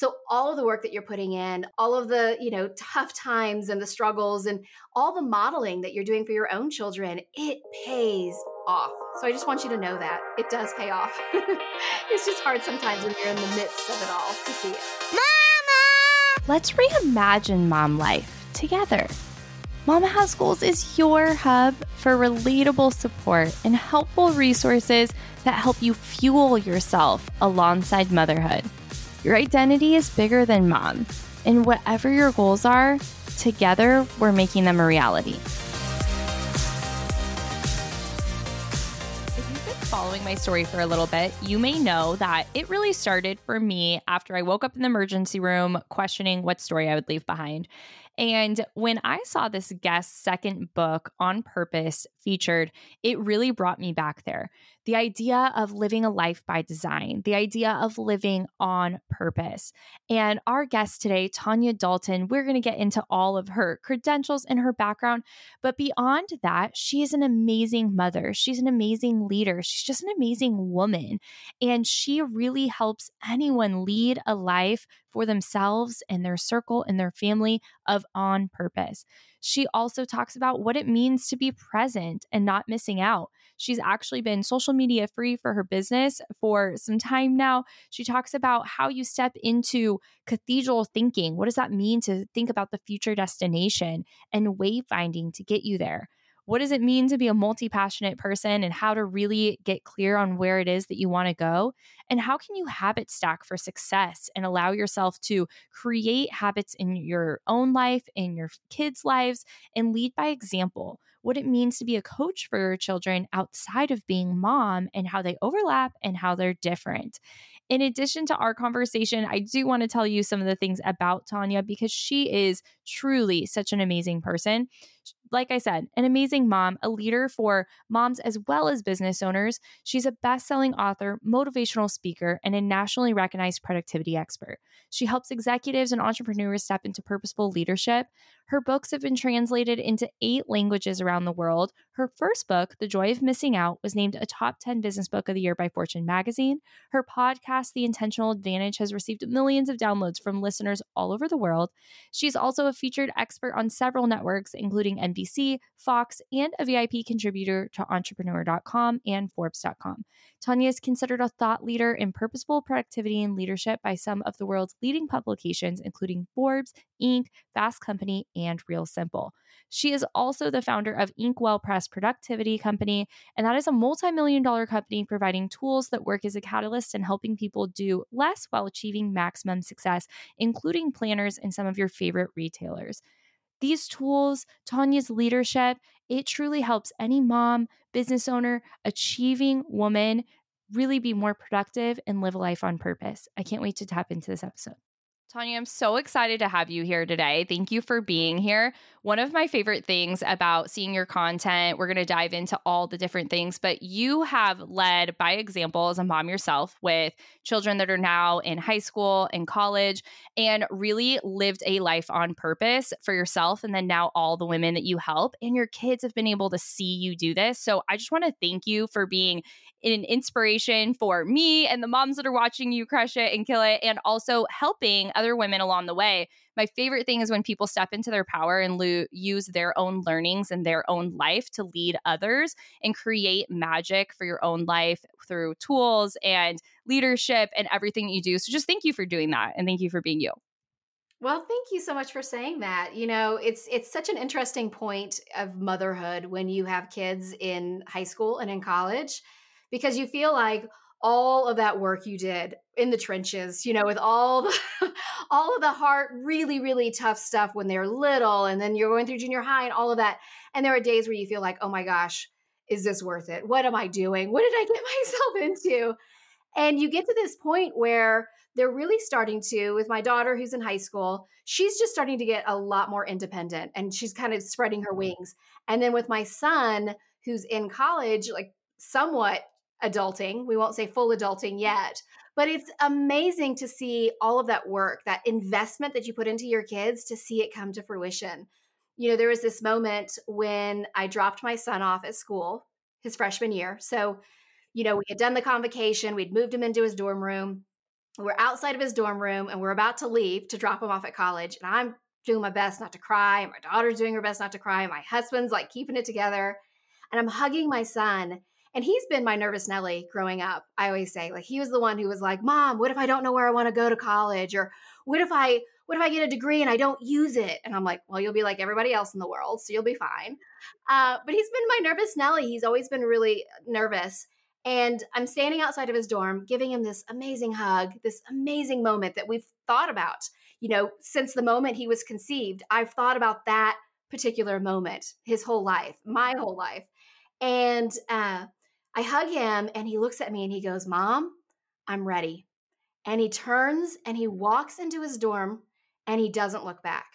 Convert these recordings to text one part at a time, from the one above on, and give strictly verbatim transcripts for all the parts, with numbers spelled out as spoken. So all of the work that you're putting in, all of the, you know, tough times and the struggles and all the modeling that you're doing for your own children, it pays off. So I just want you to know that it does pay off. It's just hard sometimes when you're in the midst of it all to see it. Mama! Let's reimagine mom life together. Mama Has Goals is your hub for relatable support and helpful resources that help you fuel yourself alongside motherhood. Your identity is bigger than mom, and whatever your goals are, together we're making them a reality. If you've been following my story for a little bit, you may know that it really started for me after I woke up in the emergency room questioning what story I would leave behind. And when I saw this guest's second book, On Purpose, featured, it really brought me back there. The idea of living a life by design, the idea of living on purpose. And our guest today, Tanya Dalton, we're going to get into all of her credentials and her background. But beyond that, she is an amazing mother. She's an amazing leader. She's just an amazing woman. And she really helps anyone lead a life for themselves and their circle and their family of on purpose. She also talks about what it means to be present and not missing out. She's actually been social media free for her business for some time now. She talks about how you step into cathedral thinking. What does that mean to think about the future destination and wayfinding to get you there? What does it mean to be a multi-passionate person and how to really get clear on where it is that you want to go? And how can you habit stack for success and allow yourself to create habits in your own life, in your kids' lives, and lead by example? What it means to be a coach for your children outside of being mom and how they overlap and how they're different. In addition to our conversation, I do want to tell you some of the things about Tanya because she is truly such an amazing person. Like I said, an amazing mom, a leader for moms as well as business owners. She's a best-selling author, motivational speaker, and a nationally recognized productivity expert. She helps executives and entrepreneurs step into purposeful leadership. Her books have been translated into eight languages around the world. Her first book, The Joy of Missing Out, was named a top ten business book of the year by Fortune Magazine. Her podcast, The Intentional Advantage, has received millions of downloads from listeners all over the world. She's also a featured expert on several networks, including N B C, Fox, and a V I P contributor to Entrepreneur dot com and Forbes dot com. Tanya is considered a thought leader in purposeful productivity and leadership by some of the world's leading publications, including Forbes, Incorporated, Fast Company, and Real Simple. She is also the founder of inkWELL Press Productivity Co., and that is a multi-million dollar company providing tools that work as a catalyst and helping people do less while achieving maximum success, including planners and some of your favorite retailers. These tools, Tanya's leadership, it truly helps any mom, business owner, achieving woman really be more productive and live a life on purpose. I can't wait to tap into this episode. Tanya, I'm so excited to have you here today. Thank you for being here. One of my favorite things about seeing your content, we're going to dive into all the different things, but you have led by example as a mom yourself with children that are now in high school and college and really lived a life on purpose for yourself. And then now all the women that you help and your kids have been able to see you do this. So I just want to thank you for being an inspiration for me and the moms that are watching you crush it and kill it, and also helping other women along the way. My favorite thing is when people step into their power and lo- use their own learnings and their own life to lead others and create magic for your own life through tools and leadership and everything you do. So just thank you for doing that. And thank you for being you. Well, thank you so much for saying that. You know, it's it's such an interesting point of motherhood when you have kids in high school and in college, because you feel like all of that work you did in the trenches, you know, with all the, all of the hard, really, really tough stuff when they're little, and then you're going through junior high and all of that. And there are days where you feel like, oh my gosh, is this worth it? What am I doing? What did I get myself into? And you get to this point where they're really starting to, with my daughter who's in high school, she's just starting to get a lot more independent and she's kind of spreading her wings. And then with my son, who's in college, like somewhat adulting. We won't say full adulting yet, but it's amazing to see all of that work, that investment that you put into your kids, to see it come to fruition. You know, there was this moment when I dropped my son off at school his freshman year. So, you know, we had done the convocation, we'd moved him into his dorm room, We're outside of his dorm room and we're about to leave to drop him off at college. And I'm doing my best not to cry. And my daughter's doing her best not to cry. And my husband's like keeping it together. And I'm hugging my son. And he's been my nervous Nelly growing up. I always say, like, he was the one who was like, Mom, what if I don't know where I want to go to college? Or what if I, what if I get a degree and I don't use it? And I'm like, well, you'll be like everybody else in the world, so you'll be fine. Uh, but he's been my nervous Nelly. He's always been really nervous. And I'm standing outside of his dorm, giving him this amazing hug, this amazing moment that we've thought about, you know, since the moment he was conceived. I've thought about that particular moment his whole life, my whole life. And uh, I hug him and he looks at me and he goes, Mom, I'm ready. And he turns and he walks into his dorm and he doesn't look back.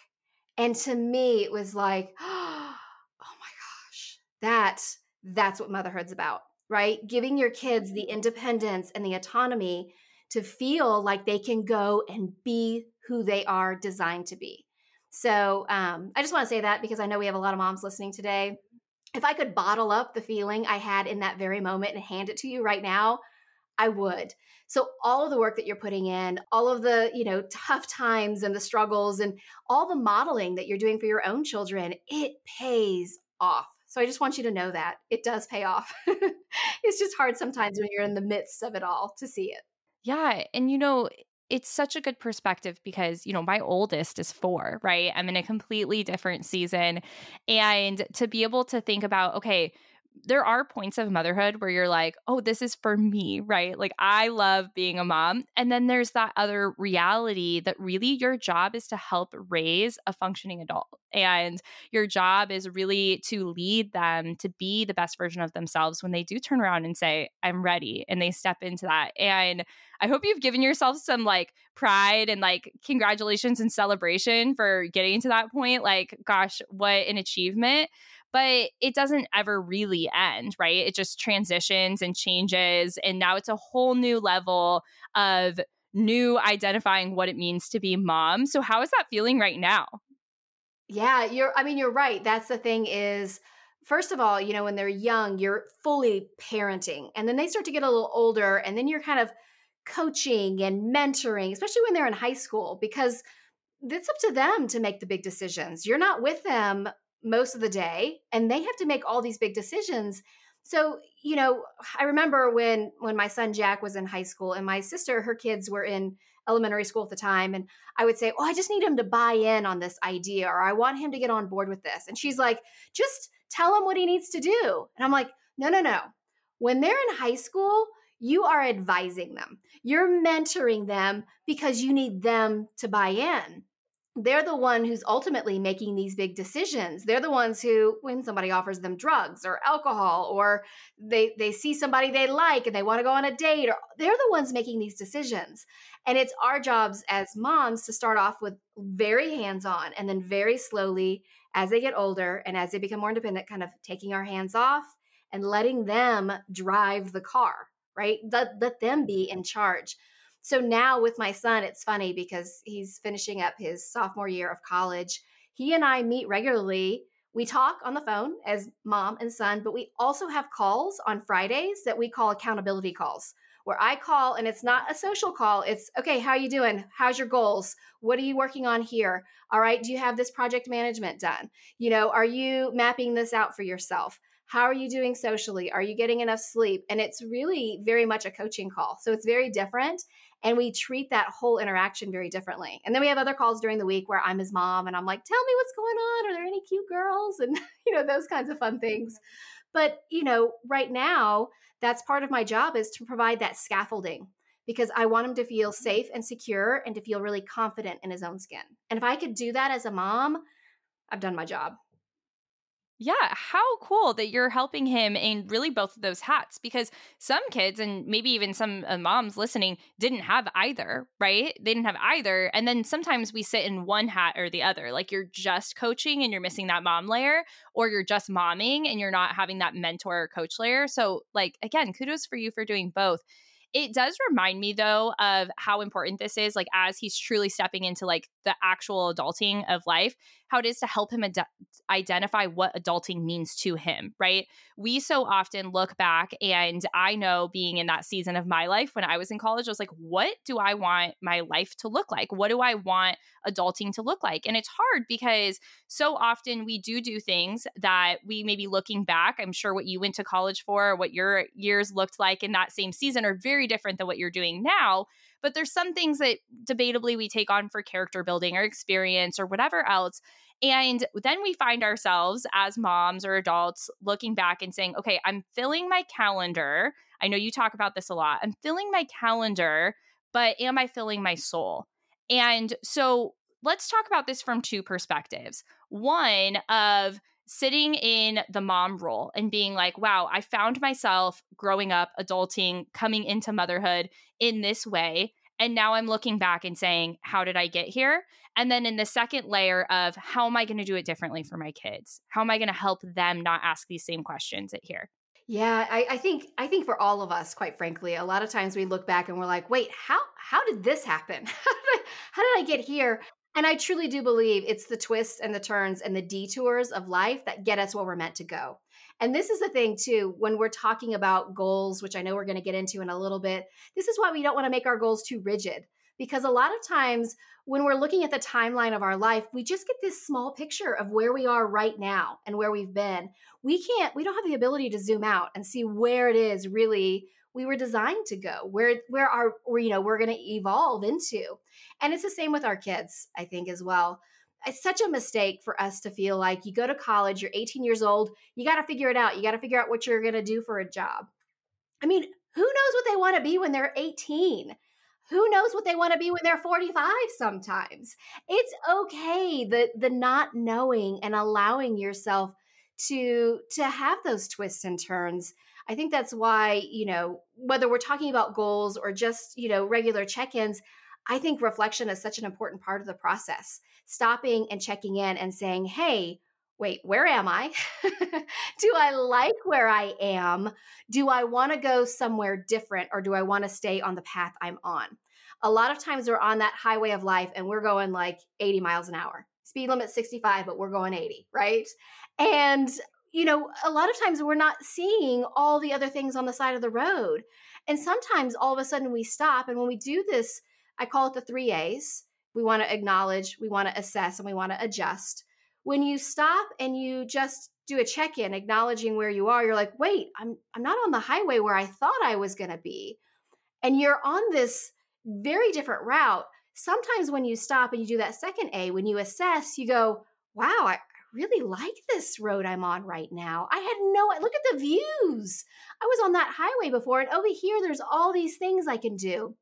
And to me, it was like, oh my gosh, that, that's what motherhood's about, right? Giving your kids the independence and the autonomy to feel like they can go and be who they are designed to be. So um, I just want to say that because I know we have a lot of moms listening today. If I could bottle up the feeling I had in that very moment and hand it to you right now, I would. So all of the work that you're putting in, all of the, you know, tough times and the struggles and all the modeling that you're doing for your own children, it pays off. So I just want you to know that it does pay off. It's just hard sometimes when you're in the midst of it all to see it. Yeah. And, you know, it's such a good perspective because, you know, my oldest is four, right? I'm in a completely different season. And to be able to think about, okay, there are points of motherhood where you're like, oh, this is for me, right? Like, I love being a mom. And then there's that other reality that really your job is to help raise a functioning adult. And your job is really to lead them to be the best version of themselves when they do turn around and say, I'm ready. And they step into that. And I hope you've given yourself some like pride and like congratulations and celebration for getting to that point. Like, gosh, what an achievement. But it doesn't ever really end, right? It just transitions and changes. And now it's a whole new level of new identifying what it means to be mom. So how is that feeling right now? Yeah, you're, I mean, you're right. That's the thing is, first of all, you know, when they're young, you're fully parenting, and then they start to get a little older, and then you're kind of coaching and mentoring, especially when they're in high school, because it's up to them to make the big decisions. You're not with them most of the day, and they have to make all these big decisions. So, you know, I remember when, when my son Jack was in high school and my sister, her kids were in elementary school at the time. And I would say, oh, I just need him to buy in on this idea, or I want him to get on board with this. And she's like, just tell him what he needs to do. And I'm like, no, no, no. When they're in high school, you are advising them. You're mentoring them because you need them to buy in. They're the one who's ultimately making these big decisions. They're the ones who, when somebody offers them drugs or alcohol, or they they see somebody they like and they want to go on a date, or they're the ones making these decisions. And it's our jobs as moms to start off with very hands-on, and then very slowly as they get older and as they become more independent, kind of taking our hands off and letting them drive the car, right? Let, let them be in charge. So now with my son, it's funny because he's finishing up his sophomore year of college. He and I meet regularly. We talk on the phone as mom and son, but we also have calls on Fridays that we call accountability calls, where I call and it's not a social call. It's, okay, how are you doing? How's your goals? What are you working on here? All right, do you have this project management done? You know, are you mapping this out for yourself? How are you doing socially? Are you getting enough sleep? And it's really very much a coaching call. So it's very different. And we treat that whole interaction very differently. And then we have other calls during the week where I'm his mom and I'm like, tell me what's going on. Are there any cute girls? And, you know, those kinds of fun things. But, you know, right now, that's part of my job is to provide that scaffolding because I want him to feel safe and secure and to feel really confident in his own skin. And if I could do that as a mom, I've done my job. Yeah, how cool that you're helping him in really both of those hats, because some kids and maybe even some moms listening didn't have either, right? They didn't have either. And then sometimes we sit in one hat or the other, like you're just coaching and you're missing that mom layer, or you're just momming and you're not having that mentor or coach layer. So like, again, kudos for you for doing both. It does remind me, though, of how important this is, like as he's truly stepping into like the actual adulting of life, how it is to help him ad- identify what adulting means to him, right? We so often look back, and I know being in that season of my life when I was in college, I was like, what do I want my life to look like? What do I want adulting to look like? And it's hard because so often we do do things that we may be looking back. I'm sure what you went to college for, what your years looked like in that same season are very different than what you're doing now. But there's some things that debatably we take on for character building or experience or whatever else. And then we find ourselves as moms or adults looking back and saying, okay, I'm filling my calendar. I know you talk about this a lot. I'm filling my calendar, but am I filling my soul? And so let's talk about this from two perspectives. One of sitting in the mom role and being like, wow, I found myself growing up, adulting, coming into motherhood in this way. And now I'm looking back and saying, how did I get here? And then in the second layer of how am I going to do it differently for my kids? How am I going to help them not ask these same questions at here? Yeah, I, I think I think for all of us, quite frankly, a lot of times we look back and we're like, wait, how how did this happen? How did I, how did I get here? And I truly do believe it's the twists and the turns and the detours of life that get us where we're meant to go. And this is the thing too, when we're talking about goals, which I know we're going to get into in a little bit, this is why we don't want to make our goals too rigid. Because a lot of times when we're looking at the timeline of our life, we just get this small picture of where we are right now and where we've been. We can't, we don't have the ability to zoom out and see where it is really we were designed to go, where where our where, you know we're going to evolve into. And it's the same with our kids, I think, as well. It's such a mistake for us to feel like you go to college, you're eighteen years old, you got to figure it out. You got to figure out what you're going to do for a job. I mean, who knows what they want to be when they're eighteen? Who knows what they want to be when they're forty-five sometimes? It's okay, the the not knowing and allowing yourself to to have those twists and turns. I think that's why, you know, whether we're talking about goals or just, you know, regular check-ins, I think reflection is such an important part of the process. Stopping and checking in and saying, hey, wait, where am I? Do I like where I am? Do I want to go somewhere different, or do I want to stay on the path I'm on? A lot of times we're on that highway of life and we're going like eighty miles an hour. Speed limit sixty-five, but we're going eighty, right? And you know, a lot of times we're not seeing all the other things on the side of the road. And sometimes all of a sudden we stop. And when we do this, I call it the three A's. We want to acknowledge, we want to assess, and we want to adjust. When you stop and you just do a check-in, acknowledging where you are, you're like, wait, I'm I'm not on the highway where I thought I was going to be. And you're on this very different route. Sometimes when you stop and you do that second A, when you assess, you go, wow, I really like this road I'm on right now. I had no, look at the views. I was on that highway before, and over here, there's all these things I can do,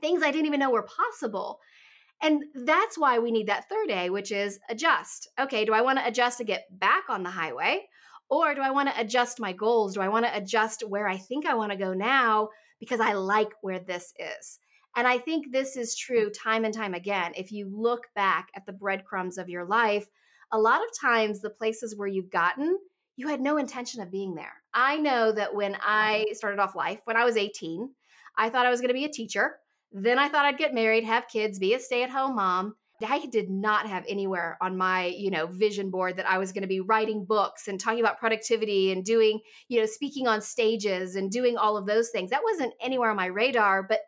things I didn't even know were possible. And that's why we need that third A, which is adjust. Okay, do I want to adjust to get back on the highway? Or do I want to adjust my goals? Do I want to adjust where I think I want to go now because I like where this is? And I think this is true time and time again. If you look back at the breadcrumbs of your life, a lot of times the places where you've gotten, you had no intention of being there. I know that when I started off life, when I was eighteen, I thought I was going to be a teacher. Then I thought I'd get married, have kids, be a stay-at-home mom. I did not have anywhere on my, you know, vision board that I was going to be writing books and talking about productivity and doing, you know, speaking on stages and doing all of those things. That wasn't anywhere on my radar, but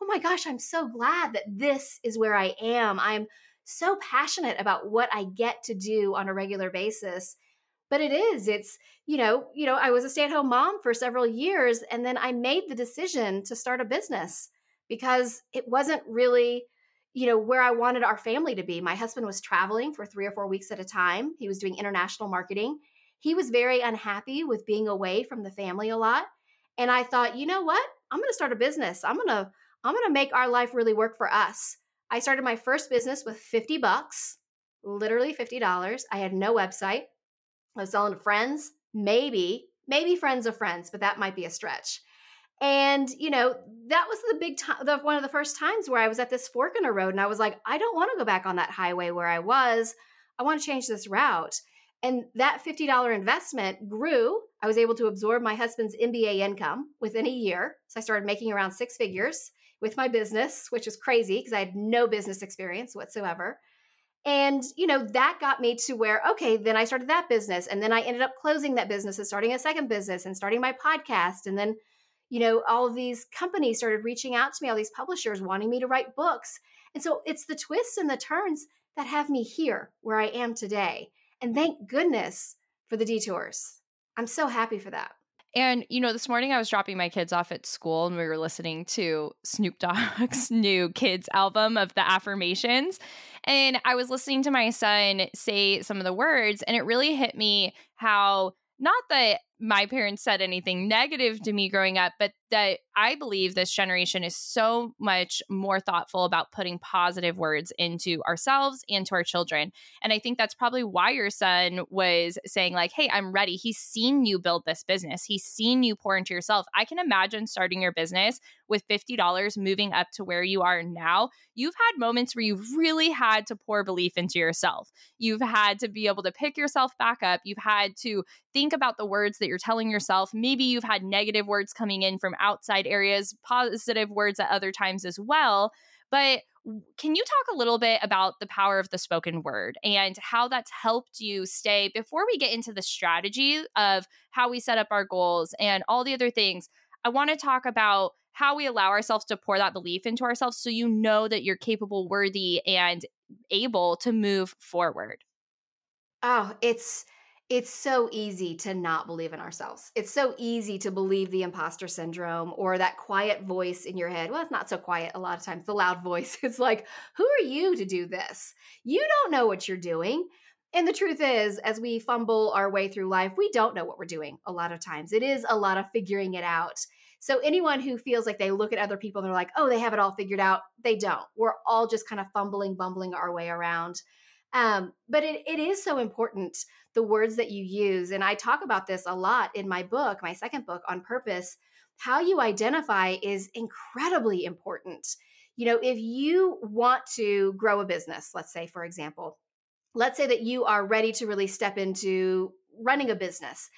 oh my gosh, I'm so glad that this is where I am. I'm so passionate about what I get to do on a regular basis. But it is, it's, you know, you know, I was a stay-at-home mom for several years, and then I made the decision to start a business because it wasn't really, you know, where I wanted our family to be. My husband was traveling for three or four weeks at a time. He was doing international marketing. He was very unhappy with being away from the family a lot. And I thought, you know what? I'm going to start a business. I'm going to, I'm going to make our life really work for us. I started my first business with fifty bucks, literally fifty dollars. I had no website. I was selling to friends, maybe, maybe friends of friends, but that might be a stretch. And, you know, that was the big time, the, one of the first times where I was at this fork in a road and I was like, I don't want to go back on that highway where I was. I want to change this route. And that fifty dollars investment grew. I was able to absorb my husband's M B A income within a year. So I started making around six figures with my business, which is crazy because I had no business experience whatsoever. And, you know, that got me to where, okay, then I started that business. And then I ended up closing that business and starting a second business and starting my podcast. And then, you know, all these companies started reaching out to me, all these publishers wanting me to write books. And so it's the twists and the turns that have me here where I am today. And thank goodness for the detours. I'm so happy for that. And, you know, this morning I was dropping my kids off at school and we were listening to Snoop Dogg's new kids album of the affirmations. And I was listening to my son say some of the words, and it really hit me how, not that my parents said anything negative to me growing up, but that I believe this generation is so much more thoughtful about putting positive words into ourselves and to our children. And I think that's probably why your son was saying like, hey, I'm ready. He's seen you build this business. He's seen you pour into yourself. I can imagine starting your business with fifty dollars, moving up to where you are now. You've had moments where you've really had to pour belief into yourself. You've had to be able to pick yourself back up. You've had to think about the words that you're telling yourself. Maybe you've had negative words coming in from outside areas, positive words at other times as well. But can you talk a little bit about the power of the spoken word and how that's helped you stay, before we get into the strategy of how we set up our goals and all the other things, I want to talk about how we allow ourselves to pour that belief into ourselves so you know that you're capable, worthy, and able to move forward. Oh, it's It's so easy to not believe in ourselves. It's so easy to believe the imposter syndrome or that quiet voice in your head. Well, it's not so quiet a lot of times, the loud voice. It's like, who are you to do this? You don't know what you're doing. And the truth is, as we fumble our way through life, we don't know what we're doing a lot of times. It is a lot of figuring it out. So anyone who feels like they look at other people and they're like, oh, they have it all figured out, they don't. We're all just kind of fumbling, bumbling our way around. Um, but it, it is so important, the words that you use. And I talk about this a lot in my book, my second book, On Purpose. How you identify is incredibly important. You know, if you want to grow a business, let's say, for example, let's say that you are ready to really step into running a business.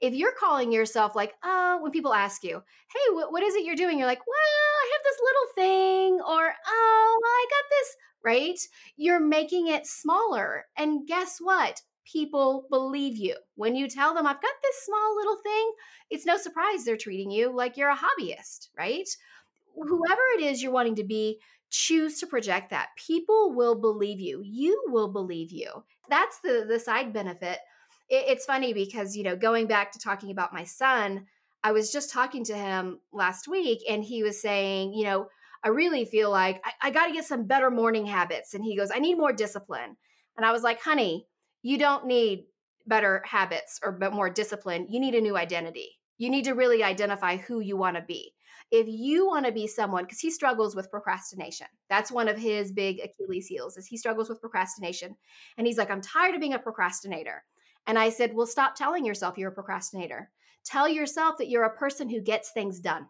If you're calling yourself like, oh, when people ask you, hey, what, what is it you're doing? You're like, well, I have this little thing, or, oh, well, I got this, right? You're making it smaller. And guess what? People believe you. When you tell them, I've got this small little thing, it's no surprise they're treating you like you're a hobbyist, right? Whoever it is you're wanting to be, choose to project that. People will believe you. You will believe you. That's the, the side benefit. It's funny because, you know, going back to talking about my son, I was just talking to him last week and he was saying, you know, I really feel like I, I got to get some better morning habits. And he goes, I need more discipline. And I was like, honey, you don't need better habits or more discipline. You need a new identity. You need to really identify who you want to be. If you want to be someone, because he struggles with procrastination. That's one of his big Achilles heels, is he struggles with procrastination. And he's like, I'm tired of being a procrastinator. And I said, well, stop telling yourself you're a procrastinator. Tell yourself that you're a person who gets things done.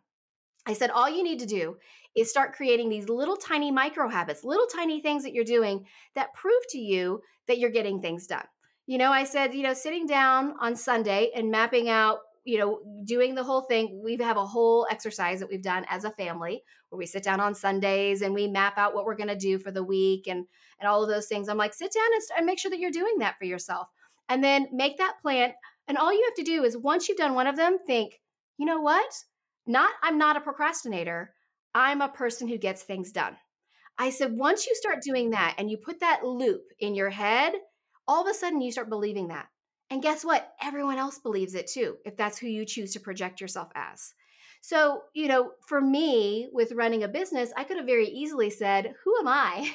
I said, all you need to do is start creating these little tiny micro habits, little tiny things that you're doing that prove to you that you're getting things done. You know, I said, you know, sitting down on Sunday and mapping out, you know, doing the whole thing. We have a whole exercise that we've done as a family where we sit down on Sundays and we map out what we're going to do for the week and, and all of those things. I'm like, sit down and, and make sure that you're doing that for yourself. And then make that plan. And all you have to do is once you've done one of them, think, you know what? Not, I'm not a procrastinator. I'm a person who gets things done. I said, once you start doing that and you put that loop in your head, all of a sudden you start believing that. And guess what? Everyone else believes it too, if that's who you choose to project yourself as. So, you know, for me with running a business, I could have very easily said, who am I?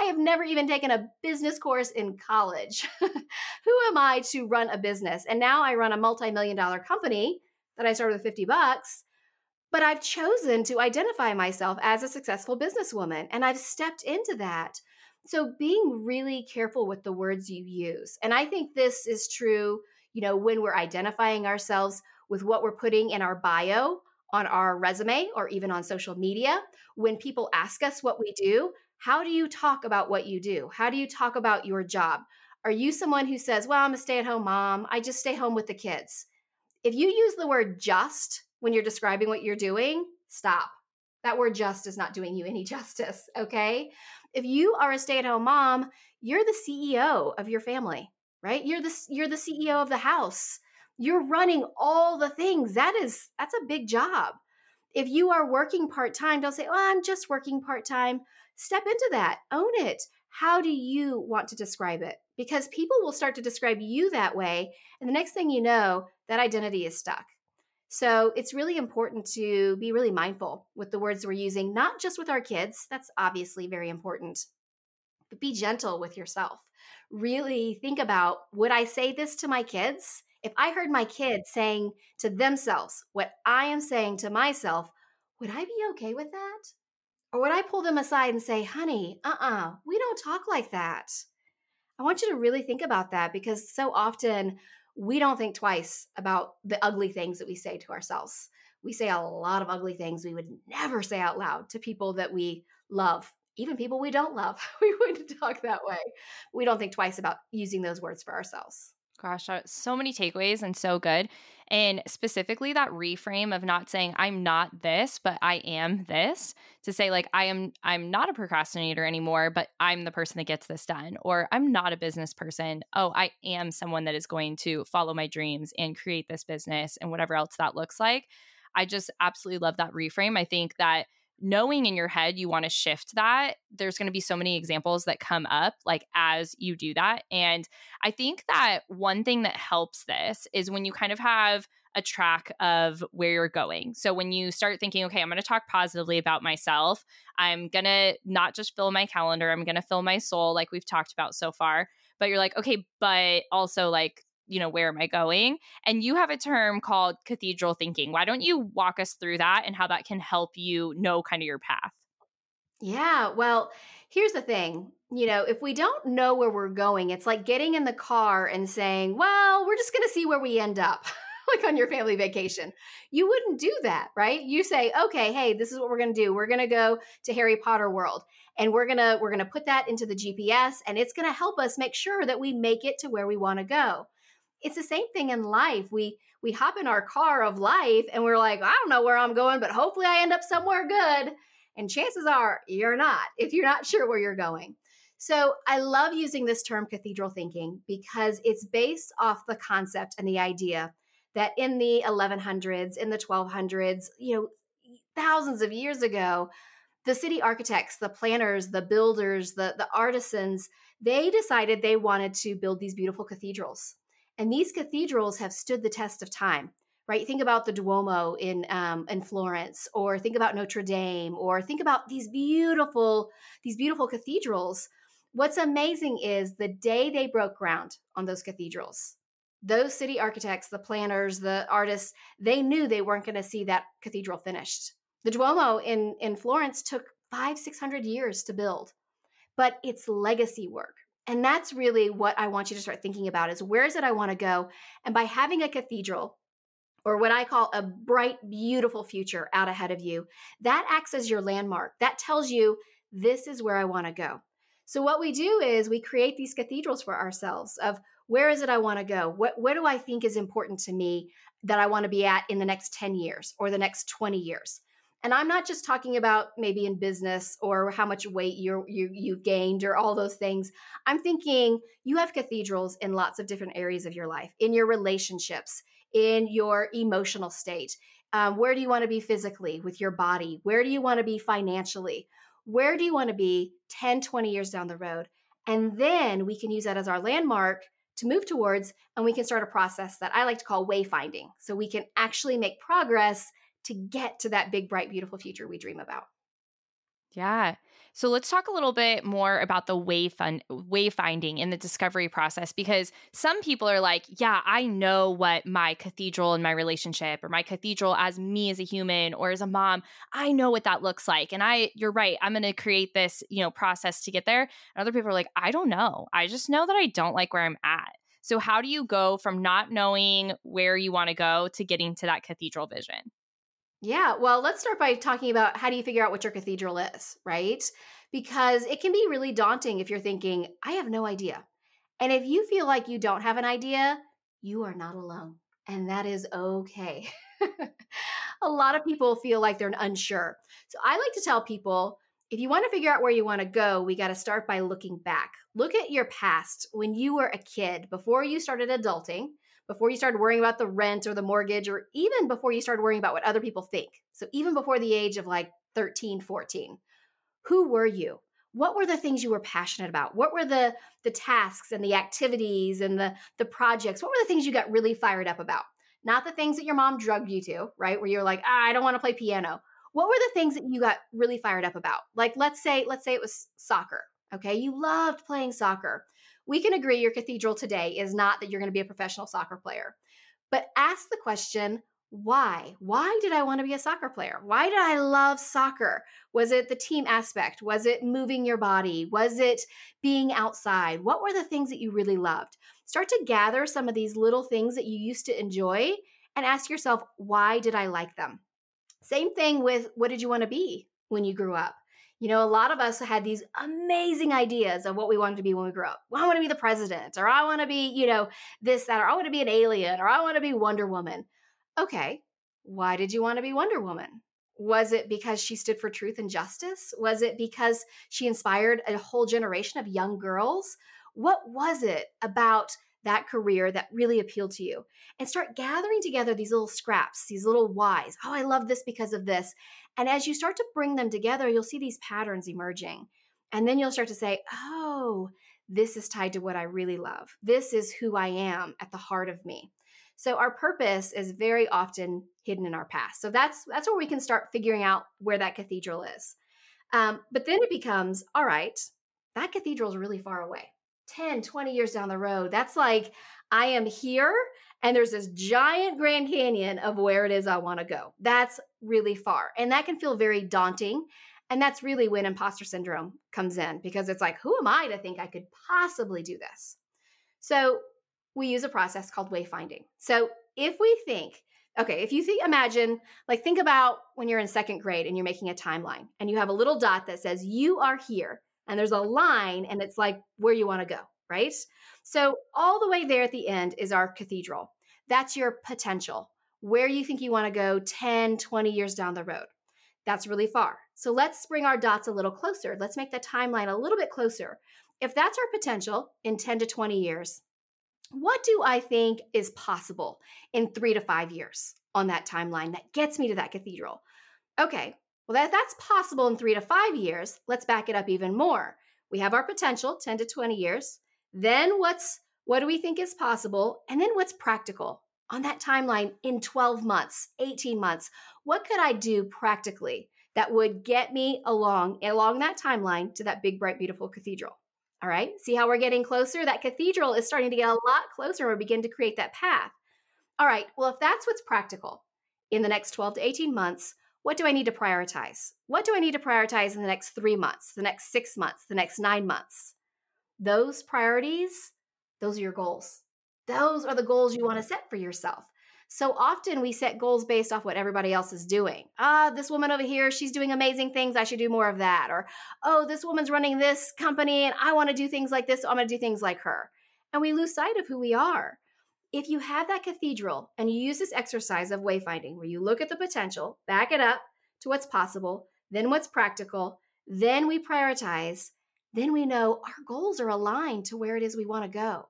I have never even taken a business course in college. Who am I to run a business? And now I run a multi-million dollar company that I started with fifty bucks, but I've chosen to identify myself as a successful businesswoman and I've stepped into that. So being really careful with the words you use. And I think this is true, you know, when we're identifying ourselves with what we're putting in our bio, on our resume, or even on social media. When people ask us what we do, how do you talk about what you do? How do you talk about your job? Are you someone who says, well, I'm a stay-at-home mom. I just stay home with the kids. If you use the word just when you're describing what you're doing, stop. That word just is not doing you any justice, okay? If you are a stay-at-home mom, you're the C E O of your family, right? You're the, you're the C E O of the house. You're running all the things. That is, that's a big job. If you are working part-time, don't say, oh, I'm just working part-time. Step into that. Own it. How do you want to describe it? Because people will start to describe you that way. And the next thing you know, that identity is stuck. So it's really important to be really mindful with the words we're using, not just with our kids. That's obviously very important. But be gentle with yourself. Really think about, would I say this to my kids? If I heard my kids saying to themselves what I am saying to myself, would I be okay with that? Or would I pull them aside and say, honey, uh-uh, we don't talk like that? I want you to really think about that, because so often we don't think twice about the ugly things that we say to ourselves. We say a lot of ugly things we would never say out loud to people that we love, even people we don't love. We wouldn't talk that way. We don't think twice about using those words for ourselves. Gosh, so many takeaways and so good. And specifically that reframe of not saying I'm not this, but I am this, to say like, I am, I'm not a procrastinator anymore, but I'm the person that gets this done, or I'm not a business person. Oh, I am someone that is going to follow my dreams and create this business and whatever else that looks like. I just absolutely love that reframe. I think that knowing in your head you want to shift that, there's going to be so many examples that come up like as you do that. And I think that one thing that helps this is when you kind of have a track of where you're going. So when you start thinking, okay, I'm going to talk positively about myself. I'm going to not just fill my calendar. I'm going to fill my soul, like we've talked about so far. But you're like, okay, but also like, you know, where am I going? And you have a term called cathedral thinking. Why don't you walk us through that and how that can help you know kind of your path? Yeah, well, here's the thing. You know, if we don't know where we're going, it's like getting in the car and saying, well, we're just going to see where we end up, like on your family vacation. You wouldn't do that, right? You say, okay, hey, this is what we're going to do. We're going to go to Harry Potter World. And we're going to we're going to put that into the G P S, and it's going to help us make sure that we make it to where we want to go. It's the same thing in life. We we hop in our car of life and we're like, I don't know where I'm going, but hopefully I end up somewhere good. And chances are you're not, if you're not sure where you're going. So I love using this term cathedral thinking, because it's based off the concept and the idea that in the eleven hundreds, in the twelve hundreds, you know, thousands of years ago, the city architects, the planners, the builders, the, the artisans, they decided they wanted to build these beautiful cathedrals. And these cathedrals have stood the test of time, right? Think about the Duomo in um, in Florence, or think about Notre Dame, or think about these beautiful, these beautiful cathedrals. What's amazing is the day they broke ground on those cathedrals, those city architects, the planners, the artists, they knew they weren't going to see that cathedral finished. The Duomo in, in Florence took five, six hundred years to build, but it's legacy work. And that's really what I want you to start thinking about, is where is it I want to go? And by having a cathedral, or what I call a bright, beautiful future out ahead of you, that acts as your landmark. That tells you this is where I want to go. So what we do is we create these cathedrals for ourselves of where is it I want to go? What, what do I think is important to me that I want to be at in the next ten years or the next twenty years? And I'm not just talking about maybe in business or how much weight you're, you you've gained or all those things. I'm thinking you have cathedrals in lots of different areas of your life, in your relationships, in your emotional state. Um, where do you want to be physically with your body? Where do you want to be financially? Where do you want to be ten, twenty years down the road? And then we can use that as our landmark to move towards, and we can start a process that I like to call wayfinding. So we can actually make progress to get to that big, bright, beautiful future we dream about. Yeah. So let's talk a little bit more about the way fun, wayfinding in the discovery process, because some people are like, yeah, I know what my cathedral in my relationship, or my cathedral as me as a human or as a mom, I know what that looks like. And I, you're right, I'm going to create this, you know, process to get there. And other people are like, I don't know. I just know that I don't like where I'm at. So how do you go from not knowing where you want to go to getting to that cathedral vision? Yeah, well, let's start by talking about how do you figure out what your cathedral is, right? Because it can be really daunting if you're thinking, I have no idea. And if you feel like you don't have an idea, you are not alone. And that is okay. A lot of people feel like they're unsure. So I like to tell people, if you want to figure out where you want to go, we got to start by looking back. Look at your past when you were a kid, before you started adulting, before you started worrying about the rent or the mortgage, or even before you started worrying about what other people think. So even before the age of like thirteen, fourteen, who were you? What were the things you were passionate about? What were the, the tasks and the activities and the, the projects? What were the things you got really fired up about? Not the things that your mom drugged you to, right? Where you're like, ah, I don't want to play piano. What were the things that you got really fired up about? Like, let's say, let's say it was soccer. Okay. You loved playing soccer. We can agree your cathedral today is not that you're going to be a professional soccer player, but ask the question, why? Why did I want to be a soccer player? Why did I love soccer? Was it the team aspect? Was it moving your body? Was it being outside? What were the things that you really loved? Start to gather some of these little things that you used to enjoy and ask yourself, why did I like them? Same thing with what did you want to be when you grew up? You know, a lot of us had these amazing ideas of what we wanted to be when we grew up. Well, I want to be the president, or I want to be, you know, this, that, or I want to be an alien, or I want to be Wonder Woman. Okay, why did you want to be Wonder Woman? Was it because she stood for truth and justice? Was it because she inspired a whole generation of young girls? What was it about that career that really appealed to you? And start gathering together these little scraps, these little whys. Oh, I love this because of this. And as you start to bring them together, you'll see these patterns emerging. And then you'll start to say, oh, this is tied to what I really love. This is who I am at the heart of me. So our purpose is very often hidden in our past. So that's that's where we can start figuring out where that cathedral is. Um, but then it becomes, all right, that cathedral is really far away. ten, twenty years down the road. That's like, I am here and there's this giant Grand Canyon of where it is I want to go. That's really far. And that can feel very daunting. And that's really when imposter syndrome comes in, because it's like, who am I to think I could possibly do this? So we use a process called wayfinding. So if we think, okay, if you think, imagine, like think about when you're in second grade and you're making a timeline and you have a little dot that says you are here and there's a line and it's like where you want to go, right? So all the way there at the end is our cathedral. That's your potential, where you think you want to go ten, twenty years down the road. That's really far. So let's bring our dots a little closer. Let's make the timeline a little bit closer. If that's our potential in ten to twenty years, what do I think is possible in three to five years on that timeline that gets me to that cathedral? Okay, well, if that's possible in three to five years, let's back it up even more. We have our potential, ten to twenty years. Then what's what do we think is possible? And then what's practical on that timeline in twelve months, eighteen months? What could I do practically that would get me along, along that timeline to that big, bright, beautiful cathedral? All right, see how we're getting closer? That cathedral is starting to get a lot closer and we begin to create that path. All right, well, if that's what's practical in the next twelve to eighteen months, what do I need to prioritize? What do I need to prioritize in the next three months, the next six months, the next nine months? Those priorities, those are your goals. Those are the goals you want to set for yourself. So often we set goals based off what everybody else is doing. Ah, oh, this woman over here, she's doing amazing things. I should do more of that. Or, oh, this woman's running this company and I want to do things like this. So I'm going to do things like her. And we lose sight of who we are. If you have that cathedral and you use this exercise of wayfinding, where you look at the potential, back it up to what's possible, then what's practical, then we prioritize, then we know our goals are aligned to where it is we want to go.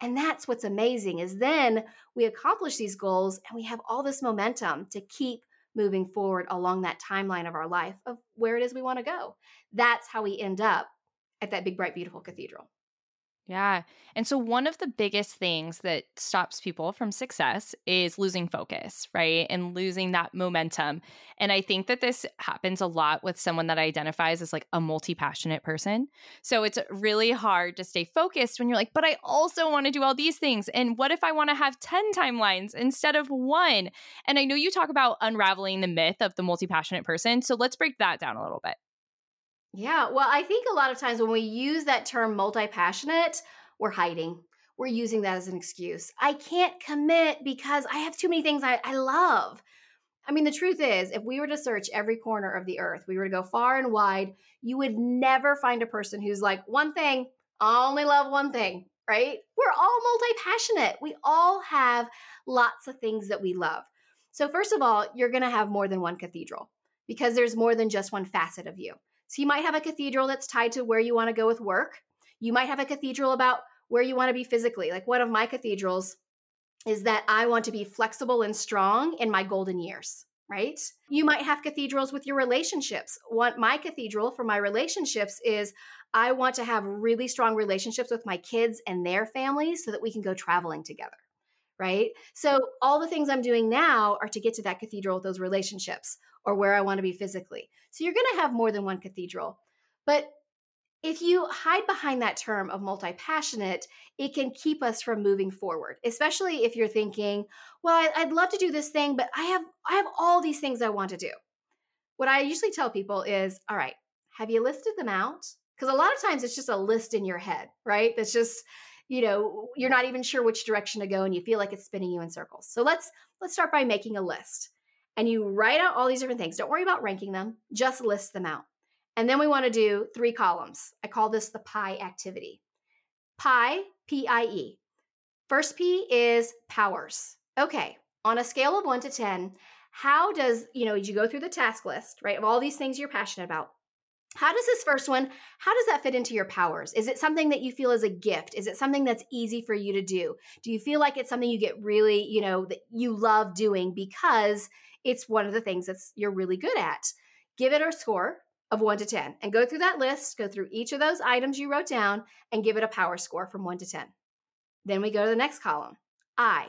And that's what's amazing, is then we accomplish these goals and we have all this momentum to keep moving forward along that timeline of our life of where it is we want to go. That's how we end up at that big, bright, beautiful cathedral. Yeah. And so one of the biggest things that stops people from success is losing focus, right? And losing that momentum. And I think that this happens a lot with someone that identifies as like a multi-passionate person. So it's really hard to stay focused when you're like, but I also want to do all these things. And what if I want to have ten timelines instead of one? And I know you talk about unraveling the myth of the multi-passionate person. So let's break that down a little bit. Yeah, well, I think a lot of times when we use that term multi-passionate, we're hiding. We're using that as an excuse. I can't commit because I have too many things I, I love. I mean, the truth is, if we were to search every corner of the earth, we were to go far and wide, you would never find a person who's like, one thing, I only love one thing. right? We're all multi-passionate. We all have lots of things that we love. So first of all, you're going to have more than one cathedral because there's more than just one facet of you. So you might have a cathedral that's tied to where you want to go with work. You might have a cathedral about where you want to be physically. Like one of my cathedrals is that I want to be flexible and strong in my golden years, right? You might have cathedrals with your relationships. One, my cathedral for my relationships is I want to have really strong relationships with my kids and their families so that we can go traveling together, right? So all the things I'm doing now are to get to that cathedral with those relationships or where I want to be physically. So you're going to have more than one cathedral. But if you hide behind that term of multi-passionate, it can keep us from moving forward, especially if you're thinking, well, I'd love to do this thing, but I have I have all these things I want to do. What I usually tell people is, all right, have you listed them out? Because a lot of times it's just a list in your head, right? That's just, you know, you're not even sure which direction to go and you feel like it's spinning you in circles. So let's let's start by making a list. And you write out all these different things. Don't worry about ranking them, just list them out. And then we want to do three columns. I call this the pie activity. Pie, P I E. First P is powers. Okay, on a scale of one to ten, how does, you know, you go through the task list, right, of all these things you're passionate about. How does this first one, how does that fit into your powers? Is it something that you feel is a gift? Is it something that's easy for you to do? Do you feel like it's something you get really, you know, that you love doing because it's one of the things that's you're really good at? Give it a score of one to ten and go through that list, go through each of those items you wrote down and give it a power score from one to ten. Then we go to the next column, I,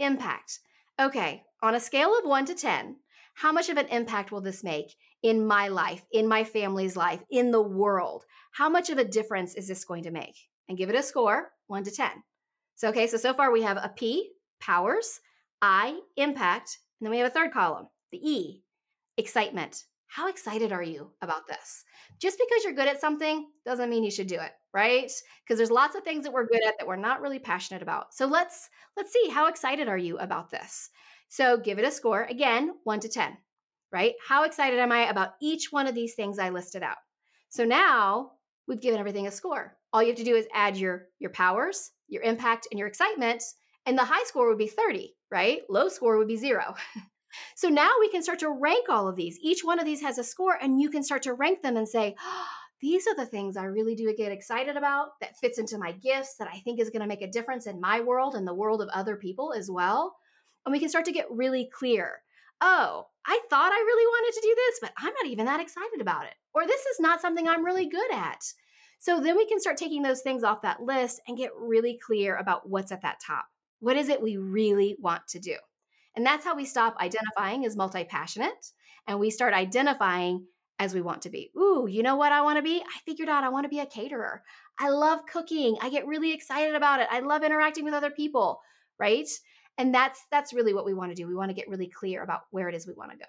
impact. Okay, on a scale of one to ten, how much of an impact will this make in my life, in my family's life, in the world? How much of a difference is this going to make? And give it a score, one to ten. So, okay, so so far we have a P, powers, I, impact, and then we have a third column, the E, excitement. How excited are you about this? Just because you're good at something doesn't mean you should do it, right? Because there's lots of things that we're good at that we're not really passionate about. So let's let's see, how excited are you about this? So give it a score, again, one to ten, right? How excited am I about each one of these things I listed out? So now we've given everything a score. All you have to do is add your, your powers, your impact, and your excitement, and the high score would be thirty, right? Low score would be zero. So now we can start to rank all of these. Each one of these has a score and you can start to rank them and say, oh, these are the things I really do get excited about that fits into my gifts that I think is going to make a difference in my world and the world of other people as well. And we can start to get really clear. Oh, I thought I really wanted to do this, but I'm not even that excited about it. Or this is not something I'm really good at. So then we can start taking those things off that list and get really clear about what's at that top. What is it we really want to do? And that's how we stop identifying as multi-passionate and we start identifying as we want to be. Ooh, you know what I want to be? I figured out I want to be a caterer. I love cooking. I get really excited about it. I love interacting with other people, right? And that's that's really what we want to do. We want to get really clear about where it is we want to go.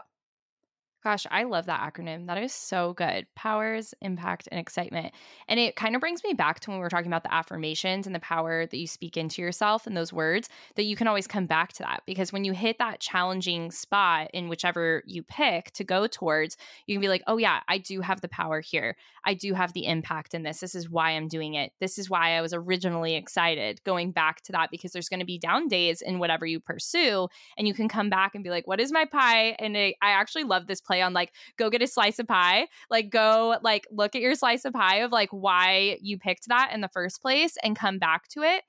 Gosh, I love that acronym. That is so good. Powers, impact, and excitement. And it kind of brings me back to when we were talking about the affirmations and the power that you speak into yourself and those words, that you can always come back to that. Because when you hit that challenging spot in whichever you pick to go towards, you can be like, oh yeah, I do have the power here. I do have the impact in this. This is why I'm doing it. This is why I was originally excited, going back to that, because there's going to be down days in whatever you pursue. And you can come back and be like, what is my pie? And I, I actually love this play on like, go get a slice of pie, like go like look at your slice of pie of like why you picked that in the first place and come back to it.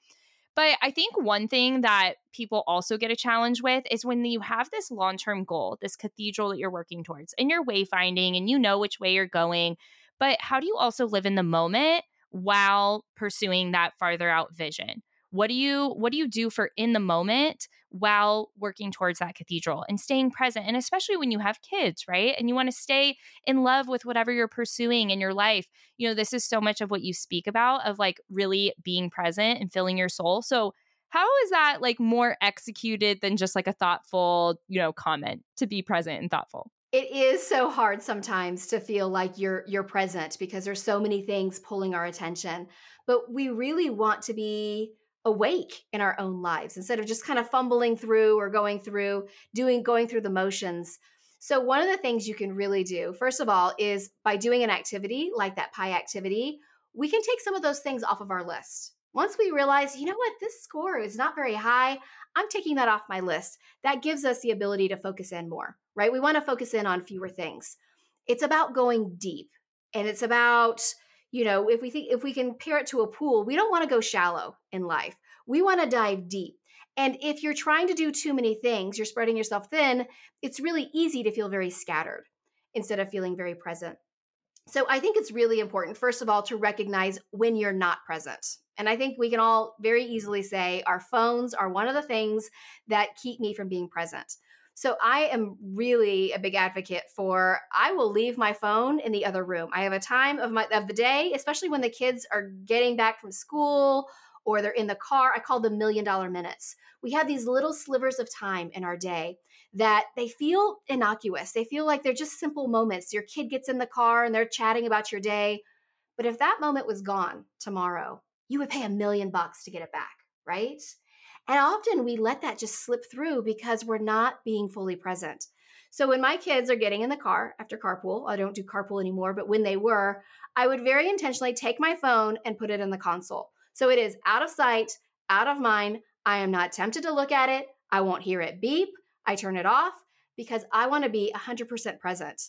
But I think one thing that people also get a challenge with is when you have this long-term goal, this cathedral that you're working towards and you're wayfinding and you know which way you're going, but how do you also live in the moment while pursuing that farther out vision? What do you what do you do for in the moment while working towards that cathedral and staying present? And especially when you have kids, right? And you want to stay in love with whatever you're pursuing in your life. You know, this is so much of what you speak about of like really being present and filling your soul. So how is that like more executed than just like a thoughtful, you know, comment to be present and thoughtful? It is so hard sometimes to feel like you're you're present because there's so many things pulling our attention. But we really want to be awake in our own lives instead of just kind of fumbling through or going through, doing, going through the motions. So one of the things you can really do, first of all, is by doing an activity like that pie activity, we can take some of those things off of our list, Once we realize, you know what, this score is not very high, I'm taking that off my list. That gives us the ability to focus in more, right? We want to focus in on fewer things. It's about going deep. And it's about, you know, if we think, if we can compare it to a pool, we don't want to go shallow in life. We want to dive deep. And if you're trying to do too many things, you're spreading yourself thin, it's really easy to feel very scattered instead of feeling very present. So I think it's really important, first of all, to recognize when you're not present. And I think we can all very easily say our phones are one of the things that keep me from being present. So I am really a big advocate for, I will leave my phone in the other room. I have a time of my of the day, especially when the kids are getting back from school or they're in the car, I call them million dollar minutes. We have these little slivers of time in our day that they feel innocuous. They feel like they're just simple moments. Your kid gets in the car and they're chatting about your day. But if that moment was gone tomorrow, you would pay a million bucks to get it back, right? And often we let that just slip through because we're not being fully present. So when my kids are getting in the car after carpool, I don't do carpool anymore, but when they were, I would very intentionally take my phone and put it in the console. So it is out of sight, out of mind. I am not tempted to look at it. I won't hear it beep. I turn it off because I want to be one hundred percent present.